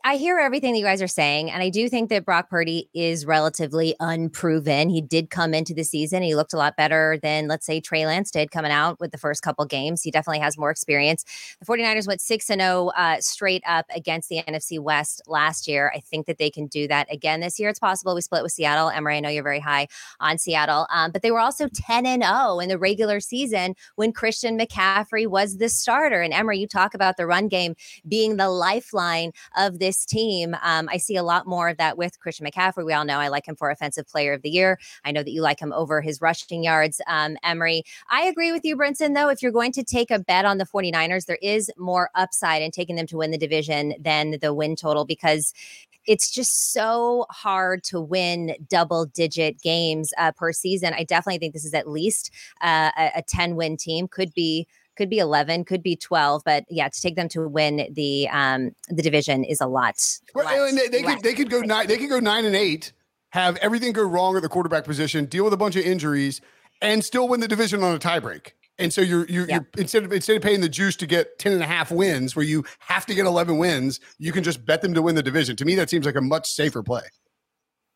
I hear everything that you guys are saying, and I do think that Brock Purdy is relatively unproven. He did come into the season. He looked a lot better than, let's say, Trey Lance did coming out with the first couple games. He definitely has more experience. The 49ers went six and oh uh, straight up against the N F C West last year. I think that they can do that again this year. It's possible. We split with Seattle. Emory, I know you're very high on Seattle, um, but they were also ten and oh in the regular season when Christian McCaffrey was the starter. And Emory, you talk about the run game being the lifeline of this team. Um, I see a lot more of that with Christian McCaffrey. We all know I like him for Offensive Player of the Year. I know that you like him over his rushing yards, um, Emory. I agree with you, Brinson, though. If you're going to take a bet on the 49ers, there is more upside in taking them to win the division than the win total, because it's just so hard to win double-digit games uh, per season. I definitely think this is at least uh, a ten-win team. Could be Could be eleven, could be twelve, but yeah, to take them to win the um, the division is a lot. Well, less, and they, they could they could go nine, they could go nine and eight, have everything go wrong at the quarterback position, deal with a bunch of injuries, and still win the division on a tiebreak. And so you're you're, yeah. you're instead of instead of paying the juice to get ten and a half wins, where you have to get eleven wins, you can just bet them to win the division. To me, that seems like a much safer play.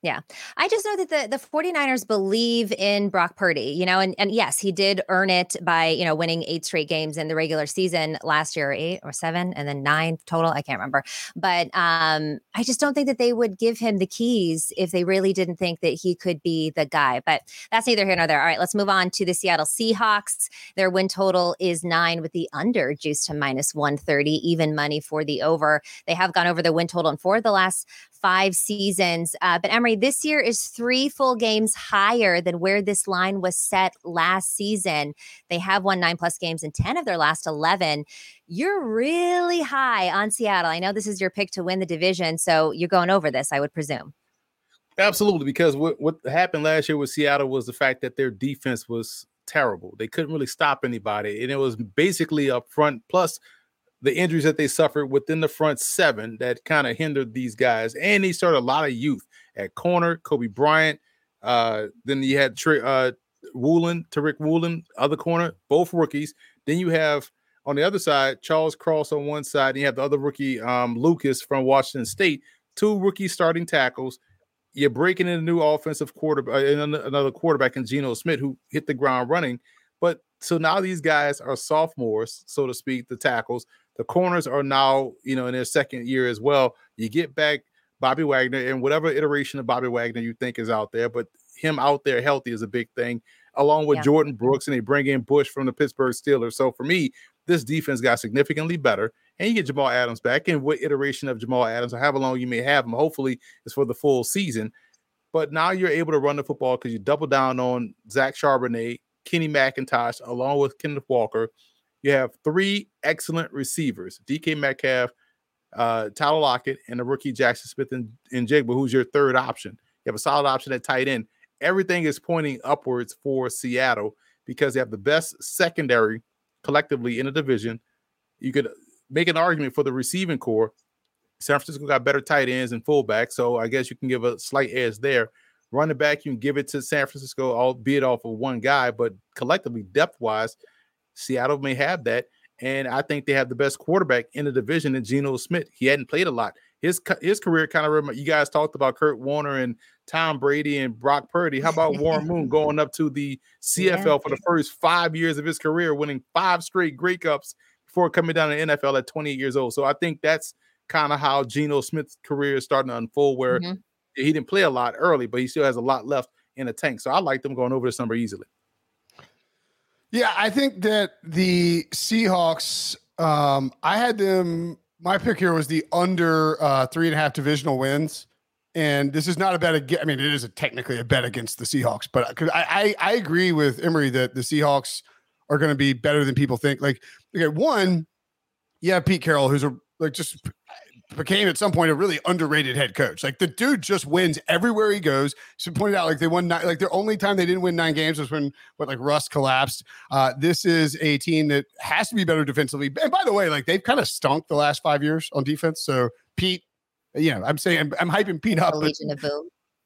Yeah. I just know that the, the 49ers believe in Brock Purdy, you know, and, and yes, he did earn it by, you know, winning eight straight games in the regular season last year, eight or seven, and then nine total. I can't remember. But um, I just don't think that they would give him the keys if they really didn't think that he could be the guy. But that's neither here nor there. All right, let's move on to the Seattle Seahawks. Their win total is nine with the under juiced to minus one thirty, even money for the over. They have gone over the win total in four of the last five seasons. Uh, but Emory, this year is three full games higher than where this line was set last season. They have won nine plus games in ten of their last eleven. You're really high on Seattle. I know this is your pick to win the division, so you're going over this, I would presume. Absolutely, because what, what happened last year with Seattle was the fact that their defense was terrible. They couldn't really stop anybody, and it was basically up front, plus the injuries that they suffered within the front seven that kind of hindered these guys. And they started a lot of youth at corner, Kobe Bryant. Uh, then you had Trey, uh, Woolen, Tariq Woolen, other corner, both rookies. Then you have on the other side, Charles Cross on one side, and you have the other rookie, um, Lucas from Washington State, two rookie starting tackles. You're breaking in a new offensive quarterback, uh, another quarterback in Geno Smith, who hit the ground running. But so now these guys are sophomores, so to speak, the tackles. The corners are now, you know, in their second year as well. You get back Bobby Wagner and whatever iteration of Bobby Wagner you think is out there, but him out there healthy is a big thing, along with yeah. Jordan Brooks, and they bring in Bush from the Pittsburgh Steelers. So for me, this defense got significantly better. And you get Jamal Adams back. And what iteration of Jamal Adams, or however long you may have him, hopefully it's for the full season. But now you're able to run the football because you double down on Zach Charbonnet, Kenny McIntosh, along with Kenneth Walker. You have three excellent receivers, D K Metcalf, uh, Tyler Lockett, and the rookie Jackson Smith and, and Jigba, who's your third option. You have a solid option at tight end. Everything is pointing upwards for Seattle because they have the best secondary collectively in the division. You could make an argument for the receiving corps. San Francisco got better tight ends and fullbacks, so I guess you can give a slight edge there. Running back, you can give it to San Francisco, albeit off of one guy, but collectively, depth-wise, Seattle may have that, and I think they have the best quarterback in the division in Geno Smith. He hadn't played a lot. His his career kind of remember, you guys talked about Kurt Warner and Tom Brady and Brock Purdy. How about Warren Moon going up to the C F L yeah. for the first five years of his career, winning five straight Grey Cups before coming down to the N F L at twenty-eight years old? So I think that's kind of how Geno Smith's career is starting to unfold, where mm-hmm. he didn't play a lot early, but he still has a lot left in the tank. So I like them going over this number easily. Yeah, I think that the Seahawks, um, I had them, my pick here was the under uh, three and a half divisional wins. And this is not a bet against, I mean, it is a, technically a bet against the Seahawks, but cause I, I, I agree with Emory that the Seahawks are going to be better than people think. Like, okay, one, you have Pete Carroll, who's a, like just became at some point a really underrated head coach. Like the dude just wins everywhere he goes. Should point it out, like they won nine, like their only time they didn't win nine games was when what like Russ collapsed. Uh, this is a team that has to be better defensively. And by the way, like they've kind of stunk the last five years on defense. So Pete, you know, I'm saying I'm, I'm hyping Pete up. But may may want to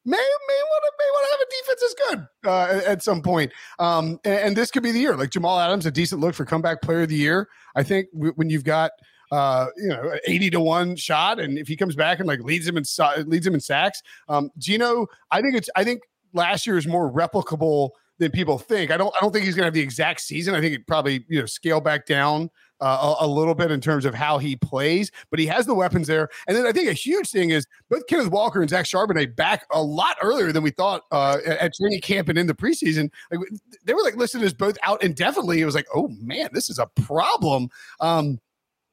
may want to have a defense as good uh, at some point. Um, and, and this could be the year. Like Jamal Adams, a decent look for comeback player of the year. I think w- when you've got. Uh, you know, an eighty to one shot, and if he comes back and like leads him in leads him in sacks, um, Geno, I think it's I think last year is more replicable than people think. I don't I don't think he's going to have the exact season. I think it probably you know scale back down uh, a, a little bit in terms of how he plays, but he has the weapons there. And then I think a huge thing is both Kenneth Walker and Zach Charbonnet back a lot earlier than we thought uh, at training camp and in the preseason. Like, they were like listed as both out indefinitely. It was like, oh man, this is a problem. Um,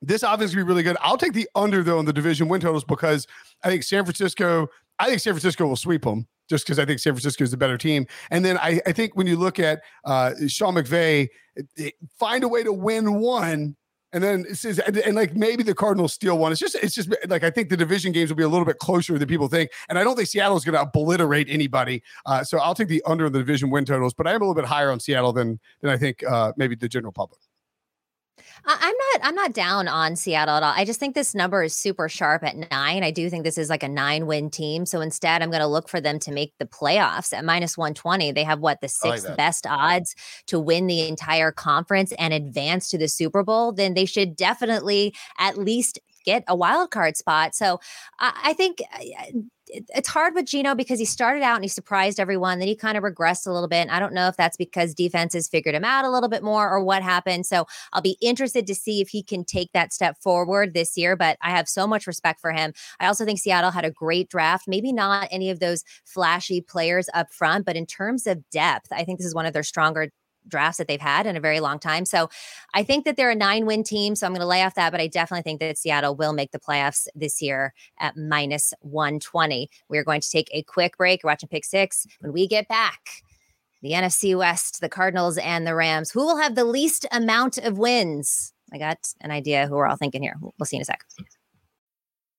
This obviously be really good. I'll take the under though in the division win totals because I think San Francisco. I think San Francisco will sweep them just because I think San Francisco is the better team. And then I, I think when you look at uh, Sean McVay, it, it, find a way to win one, and then it says, and, and like maybe the Cardinals steal one. It's just it's just like I think the division games will be a little bit closer than people think, and I don't think Seattle is going to obliterate anybody. Uh, so I'll take the under in the division win totals, but I am a little bit higher on Seattle than than I think uh, maybe the general public. I'm not I'm not down on Seattle at all. I just think this number is super sharp at nine. I do think this is like a nine win team. So instead, I'm going to look for them to make the playoffs at minus one twenty. They have what the sixth like best odds to win the entire conference and advance to the Super Bowl. Then they should definitely at least get a wild card spot. So I, I think it's hard with Geno because he started out and he surprised everyone. Then he kind of regressed a little bit. And I don't know if that's because defenses figured him out a little bit more or what happened. So I'll be interested to see if he can take that step forward this year, but I have so much respect for him. I also think Seattle had a great draft, maybe not any of those flashy players up front, but in terms of depth, I think this is one of their stronger drafts that they've had in a very long time. So I think that they're a nine win team. So I'm going to lay off that, but I definitely think that Seattle will make the playoffs this year at minus one twenty. We're going to take a quick break. We're watching Pick Six. When we get back, the N F C West, the Cardinals and the Rams, who will have the least amount of wins? I got an idea who we're all thinking here. We'll see in a sec.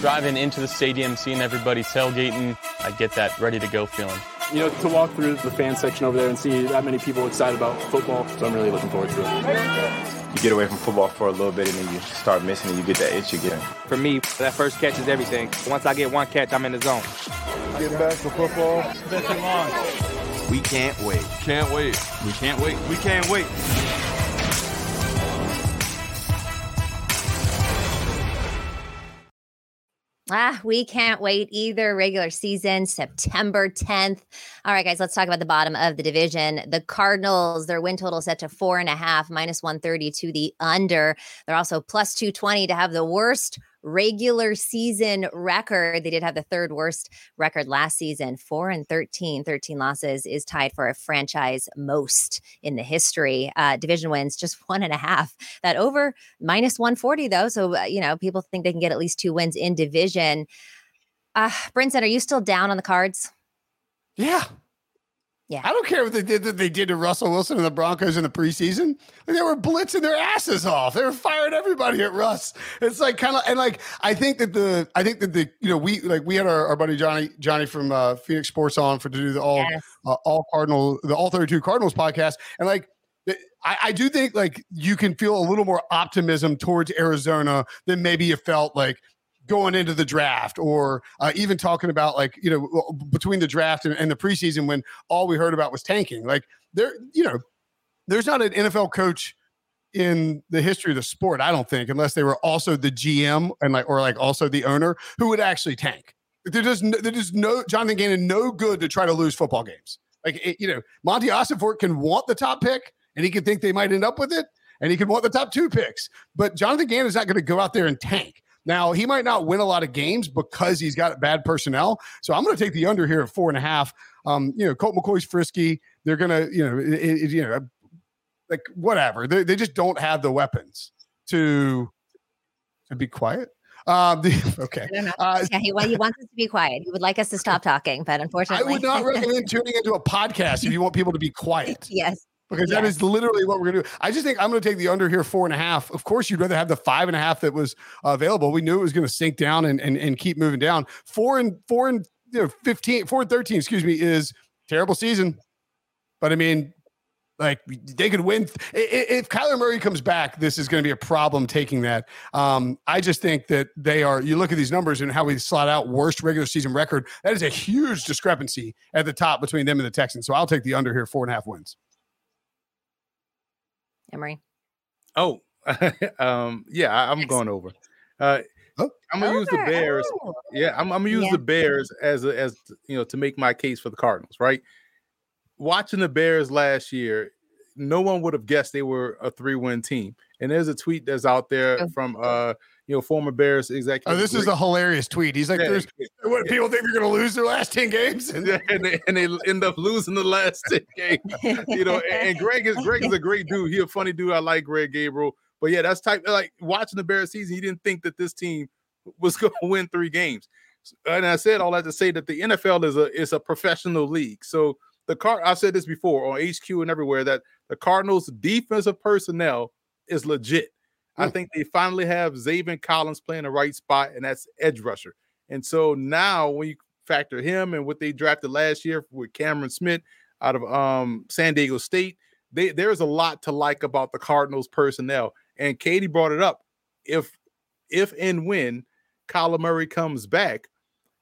Driving into the stadium, seeing everybody tailgating, I get that ready-to-go feeling. You know, to walk through the fan section over there and see that many people excited about football, so I'm really looking forward to it. You get away from football for a little bit, and then you start missing, and you get that itch again. For me, that first catch is everything. Once I get one catch, I'm in the zone. Get back to football. It's been too long. We can't wait. Can't wait. We can't wait. We can't wait. Ah, we can't wait either. Regular season, September tenth. All right, guys, let's talk about the bottom of the division. The Cardinals, their win total set to four and a half, minus one thirty to the under. They're also plus two twenty to have the worst regular season record. They did have the third worst record last season, four and thirteen. thirteen losses is tied for a franchise most in the history. Uh, division wins, just one and a half. That over minus one forty, though. So, uh, you know, people think they can get at least two wins in division. Uh, Brinson, are you still down on the Cards? Yeah. Yeah. I don't care what they did that they did to Russell Wilson and the Broncos in the preseason. Like, they were blitzing their asses off. They were firing everybody at Russ. It's like kind of, and like, I think that the, I think that the, you know, we, like we had our, our buddy Johnny, Johnny from uh, Phoenix Sports on for to do the all, yes. uh, all Cardinal, the all thirty-two Cardinals podcast. And like, I, I do think like you can feel a little more optimism towards Arizona than maybe you felt like going into the draft, or uh, even talking about like, you know, between the draft and, and the preseason when all we heard about was tanking. Like there, you know, there's not an N F L coach in the history of the sport, I don't think, unless they were also the G M and like, or like also the owner, who would actually tank. There just, there just no, Jonathan Gannon, no good to try to lose football games. Like, it, you know, Monty Osiport can want the top pick and he can think they might end up with it, and he can want the top two picks, but Jonathan Gannon is not going to go out there and tank. Now, he might not win a lot of games because he's got bad personnel. So I'm going to take the under here at four and a half. Um, you know, Colt McCoy's frisky. They're going to, you know, it, it, you know, like whatever. They, they just don't have the weapons to, to be quiet. Um, the, okay. Uh, yeah, he, well, he wants us to be quiet. He would like us to stop talking, but unfortunately. I would not recommend tuning into a podcast if you want people to be quiet. Yes. Because yeah. that is literally what we're going to do. I just think I'm going to take the under here, four and a half. Of course, you'd rather have the five and a half that was uh, available. We knew it was going to sink down and, and and keep moving down. Four and four and you know, fifteen, four and thirteen, excuse me, is terrible season. But I mean, like they could win. If Kyler Murray comes back, this is going to be a problem taking that. Um, I just think that they are, you look at these numbers and how we slot out worst regular season record. That is a huge discrepancy at the top between them and the Texans. So I'll take the under here, four and a half wins. Emory. Oh, um, yeah, I, I'm going over. Uh, oh, I'm gonna over. use the Bears. Oh. Yeah, I'm, I'm gonna use yeah. the Bears as a, as you know to make my case for the Cardinals. Right, watching the Bears last year, no one would have guessed they were a three-win team. And there's a tweet that's out there from uh, you know former Bears executive. Oh, this Greg. is a hilarious tweet. He's like, yeah. "There's what people think you're gonna lose their last ten games, and, and, they, and they end up losing the last ten games." You know, and, and Greg is Greg is a great dude. He's a funny dude. I like Greg Gabriel, but yeah, that's type like watching the Bears season. You didn't think that this team was gonna win three games, and I said all that to say that the N F L is a is a professional league, so. The car I've said this before on H Q and everywhere that the Cardinals' defensive personnel is legit. Mm. I think they finally have Zaven Collins playing the right spot, and that's edge rusher. And so now when you factor him and what they drafted last year with Cameron Smith out of um, San Diego State, they, there's a lot to like about the Cardinals' personnel. And Katie brought it up. If if and when Kyler Murray comes back,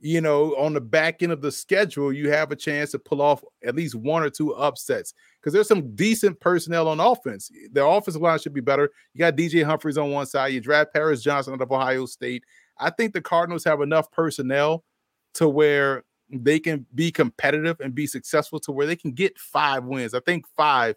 you know, on the back end of the schedule, you have a chance to pull off at least one or two upsets because there's some decent personnel on offense. Their offensive line should be better. You got D J Humphries on one side. You draft Paris Johnson out of Ohio State. I think the Cardinals have enough personnel to where they can be competitive and be successful to where they can get five wins. I think five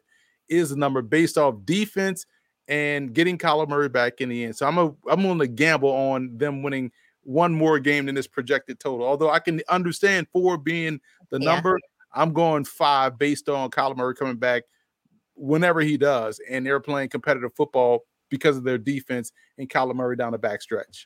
is the number based off defense and getting Kyler Murray back in the end. So I'm a, I'm going to gamble on them winning one more game than this projected total. Although I can understand four being the yeah. number, I'm going five based on Kyler Murray coming back whenever he does, and they're playing competitive football because of their defense and Kyler Murray down the backstretch.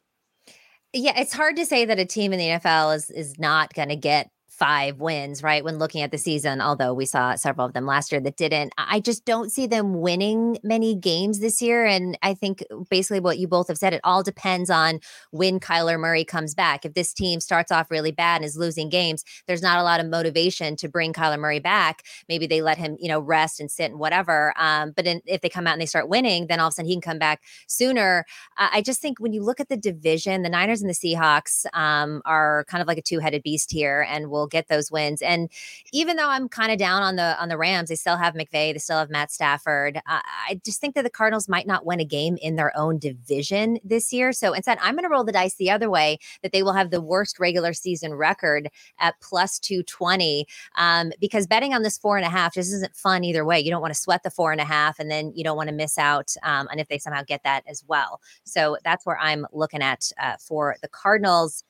Yeah, it's hard to say that a team in the N F L is is not going to get five wins, right? When looking at the season, although we saw several of them last year that didn't, I just don't see them winning many games this year. And I think basically what you both have said, it all depends on when Kyler Murray comes back. If this team starts off really bad and is losing games, there's not a lot of motivation to bring Kyler Murray back. Maybe they let him, you know, rest and sit and whatever. Um, but in, if they come out and they start winning, then all of a sudden he can come back sooner. Uh, I just think when you look at the division, the Niners and the Seahawks um, are kind of like a two-headed beast here and will get those wins. And even though I'm kind of down on the on the Rams, they still have McVay, they still have Matt Stafford. Uh, I just think that the Cardinals might not win a game in their own division this year. So instead, I'm going to roll the dice the other way, that they will have the worst regular season record at plus two twenty, um, because betting on this four and a half just isn't fun either way. You don't want to sweat the four and a half, and then you don't want to miss out um, on if they somehow get that as well. So that's where I'm looking at uh, for the Cardinals.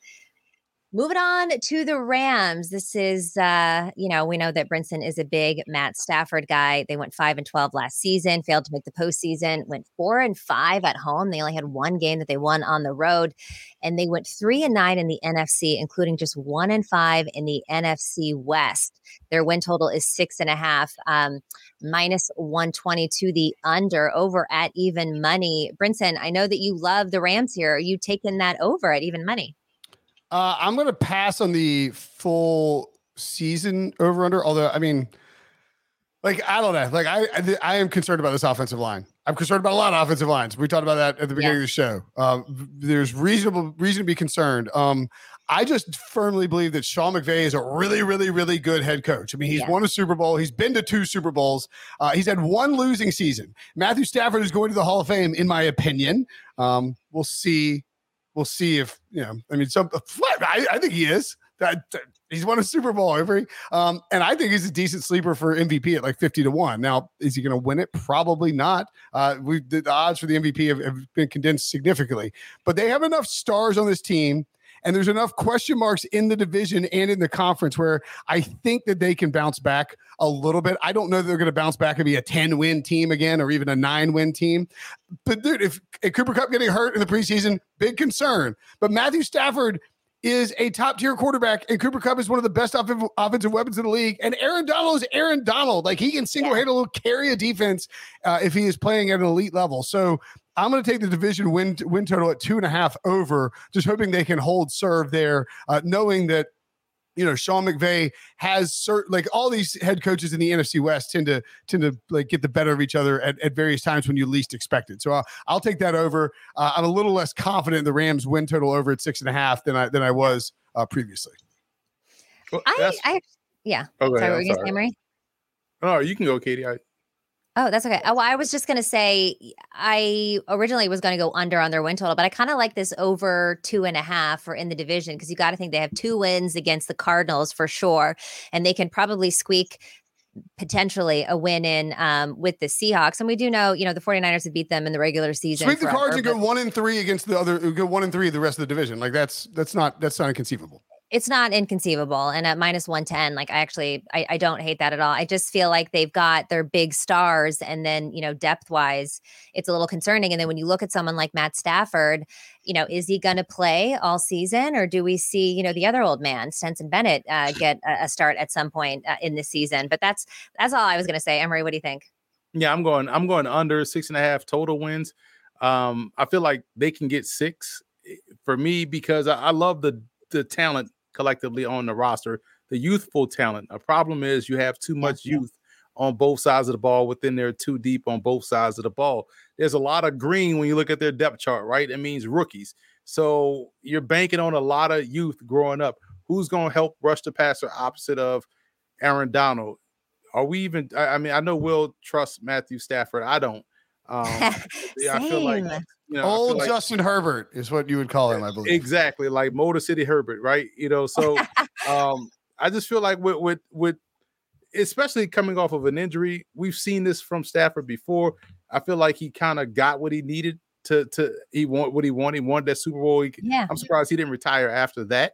Moving on to the Rams. This is, uh, you know, we know that Brinson is a big Matt Stafford guy. They went five and twelve last season, failed to make the postseason, went four and five at home. They only had one game that they won on the road, and they went three and nine in the N F C, including just one and five in the N F C West. Their win total is six and a half, um, minus one twenty to the under, over at even money. Brinson, I know that you love the Rams here. Are you taking that over at even money? Uh, I'm going to pass on the full season over under. Although, I mean, like, I don't know. Like, I I, I am concerned about this offensive line. I'm concerned about a lot of offensive lines. We talked about that at the beginning yeah. of the show. Um, there's reasonable reason to be concerned. Um, I just firmly believe that Sean McVay is a really, really, really good head coach. I mean, he's yeah. won a Super Bowl. He's been to two Super Bowls. Uh, he's had one losing season. Matthew Stafford is going to the Hall of Fame, in my opinion. Um, we'll see. We'll see if, you know, I mean, some, I, I think he is. I, he's won a Super Bowl every, um, and I think he's a decent sleeper for M V P at like fifty to one. Now, is he going to win it? Probably not. Uh, we the, the odds for the M V P have, have been condensed significantly, but they have enough stars on this team, and there's enough question marks in the division and in the conference where I think that they can bounce back a little bit. I don't know that they're going to bounce back and be a ten-win team again or even a nine-win team. But, dude, if, if Cooper Kupp getting hurt in the preseason, big concern. But Matthew Stafford is a top-tier quarterback, and Cooper Kupp is one of the best off- offensive weapons in the league. And Aaron Donald is Aaron Donald. Like, he can single-handedly carry a defense uh, if he is playing at an elite level. So I'm going to take the division win win total at two and a half over, just hoping they can hold serve there, uh, knowing that, you know, Sean McVay has certain, like, all these head coaches in the N F C West tend to tend to like get the better of each other at, at various times when you least expect it. So I'll, I'll take that over. Uh, I'm a little less confident in the Rams win total over at six and a half than I than I was uh, previously. Well, I, I yeah. Okay, sorry, were you sorry. Emery? Oh, you can go, Katie. I- Oh, that's okay. Oh, well, I was just going to say, I originally was going to go under on their win total, but I kind of like this over two and a half or in the division, because you got to think they have two wins against the Cardinals for sure. And they can probably squeak potentially a win in um, with the Seahawks. And we do know, you know, the 49ers have beat them in the regular season. Sweep the Cards and go one and three against the other, go one and three the rest of the division. Like that's, that's not, that's not inconceivable. It's not inconceivable. And at minus one ten, like I actually, I, I don't hate that at all. I just feel like they've got their big stars, and then, you know, depth wise, it's a little concerning. And then when you look at someone like Matt Stafford, you know, is he going to play all season, or do we see, you know, the other old man, Stenson Bennett, uh, get a, a start at some point uh, in this season? But that's, that's all I was going to say. Emery, what do you think? Yeah, I'm going, I'm going under six and a half total wins. Um, I feel like they can get six for me, because I, I love the, the talent collectively on the roster, the youthful talent. A problem is you have too much youth on both sides of the ball within their too deep on both sides of the ball. There's a lot of green when you look at their depth chart, right? It means rookies. So you're banking on a lot of youth growing up. Who's going to help rush the passer opposite of Aaron Donald? Are we even, I mean, I know Will trusts Matthew Stafford. I don't. Um, yeah, I feel like, you know, old like, Justin Herbert is what you would call him, I believe. Exactly, like Motor City Herbert, right? You know, so um, I just feel like with, with with especially coming off of an injury, we've seen this from Stafford before. I feel like he kind of got what he needed to to he want what he wanted. He wanted that Super Bowl. He, yeah. I'm surprised he didn't retire after that.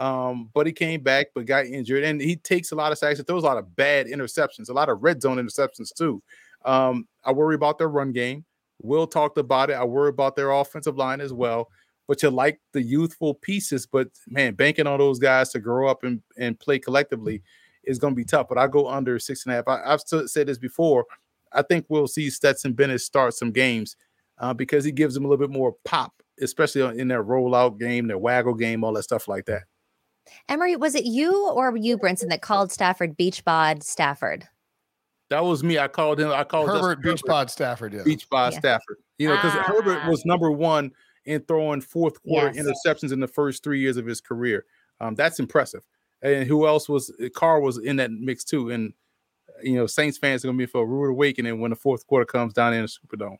Um, but he came back, but got injured, and he takes a lot of sacks. He throws a lot of bad interceptions, a lot of red zone interceptions too. Um, I worry about their run game. Will talked about it. I worry about their offensive line as well. but you like the youthful pieces. But, man, banking on those guys to grow up and, and play collectively is going to be tough. But I go under six and a half. I, I've said this before. I think we'll see Stetson Bennett start some games uh, because he gives them a little bit more pop, especially in their rollout game, their waggle game, all that stuff like that. Emory, was it you or you, Brinson, that called Stafford Beachbod Stafford? That was me. I called him. I called Herbert Beachbod Stafford. Yeah. Beachbod yeah. Stafford. You know, because ah. Herbert was number one in throwing fourth quarter yes. interceptions in the first three years of his career. Um, that's impressive. And who else was? Carr was in that mix too. And you know, Saints fans are going to be for a rude awakening when the fourth quarter comes down in the Superdome.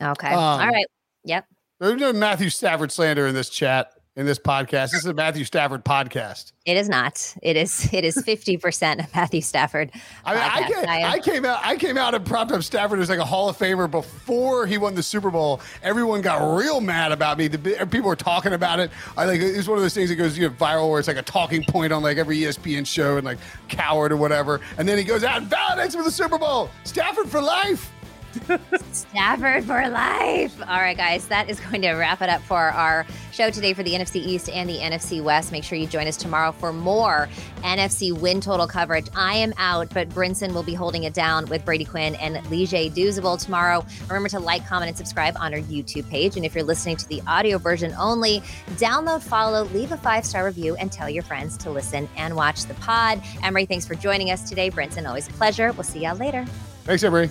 Okay. Um, All right. Yep. There's no Matthew Stafford slander in this chat, in this podcast. This is a Matthew Stafford podcast. It is not. It is It is fifty percent of Matthew Stafford. I mean, I came, I, I came out I came out and propped up Stafford as like a Hall of Famer before he won the Super Bowl. Everyone got real mad about me. The, people were talking about it. I like It's one of those things that goes you know, viral where it's like a talking point on like every E S P N show and like Coward or whatever. And then he goes out and validates with the Super Bowl. Stafford for life. Stafford for life. All right, guys, that is going to wrap it up for our show today for the N F C East and the N F C West. Make sure you join us tomorrow for more N F C win total coverage. I am out, but Brinson will be holding it down with Brady Quinn and Lijay Duzable tomorrow. Remember to like, comment, and subscribe on our YouTube page. And if you're listening to the audio version only, download, follow, leave a five-star review, and tell your friends to listen and watch the pod. Emory, thanks for joining us today. Brinson, always a pleasure. We'll see y'all later. Thanks, Emory.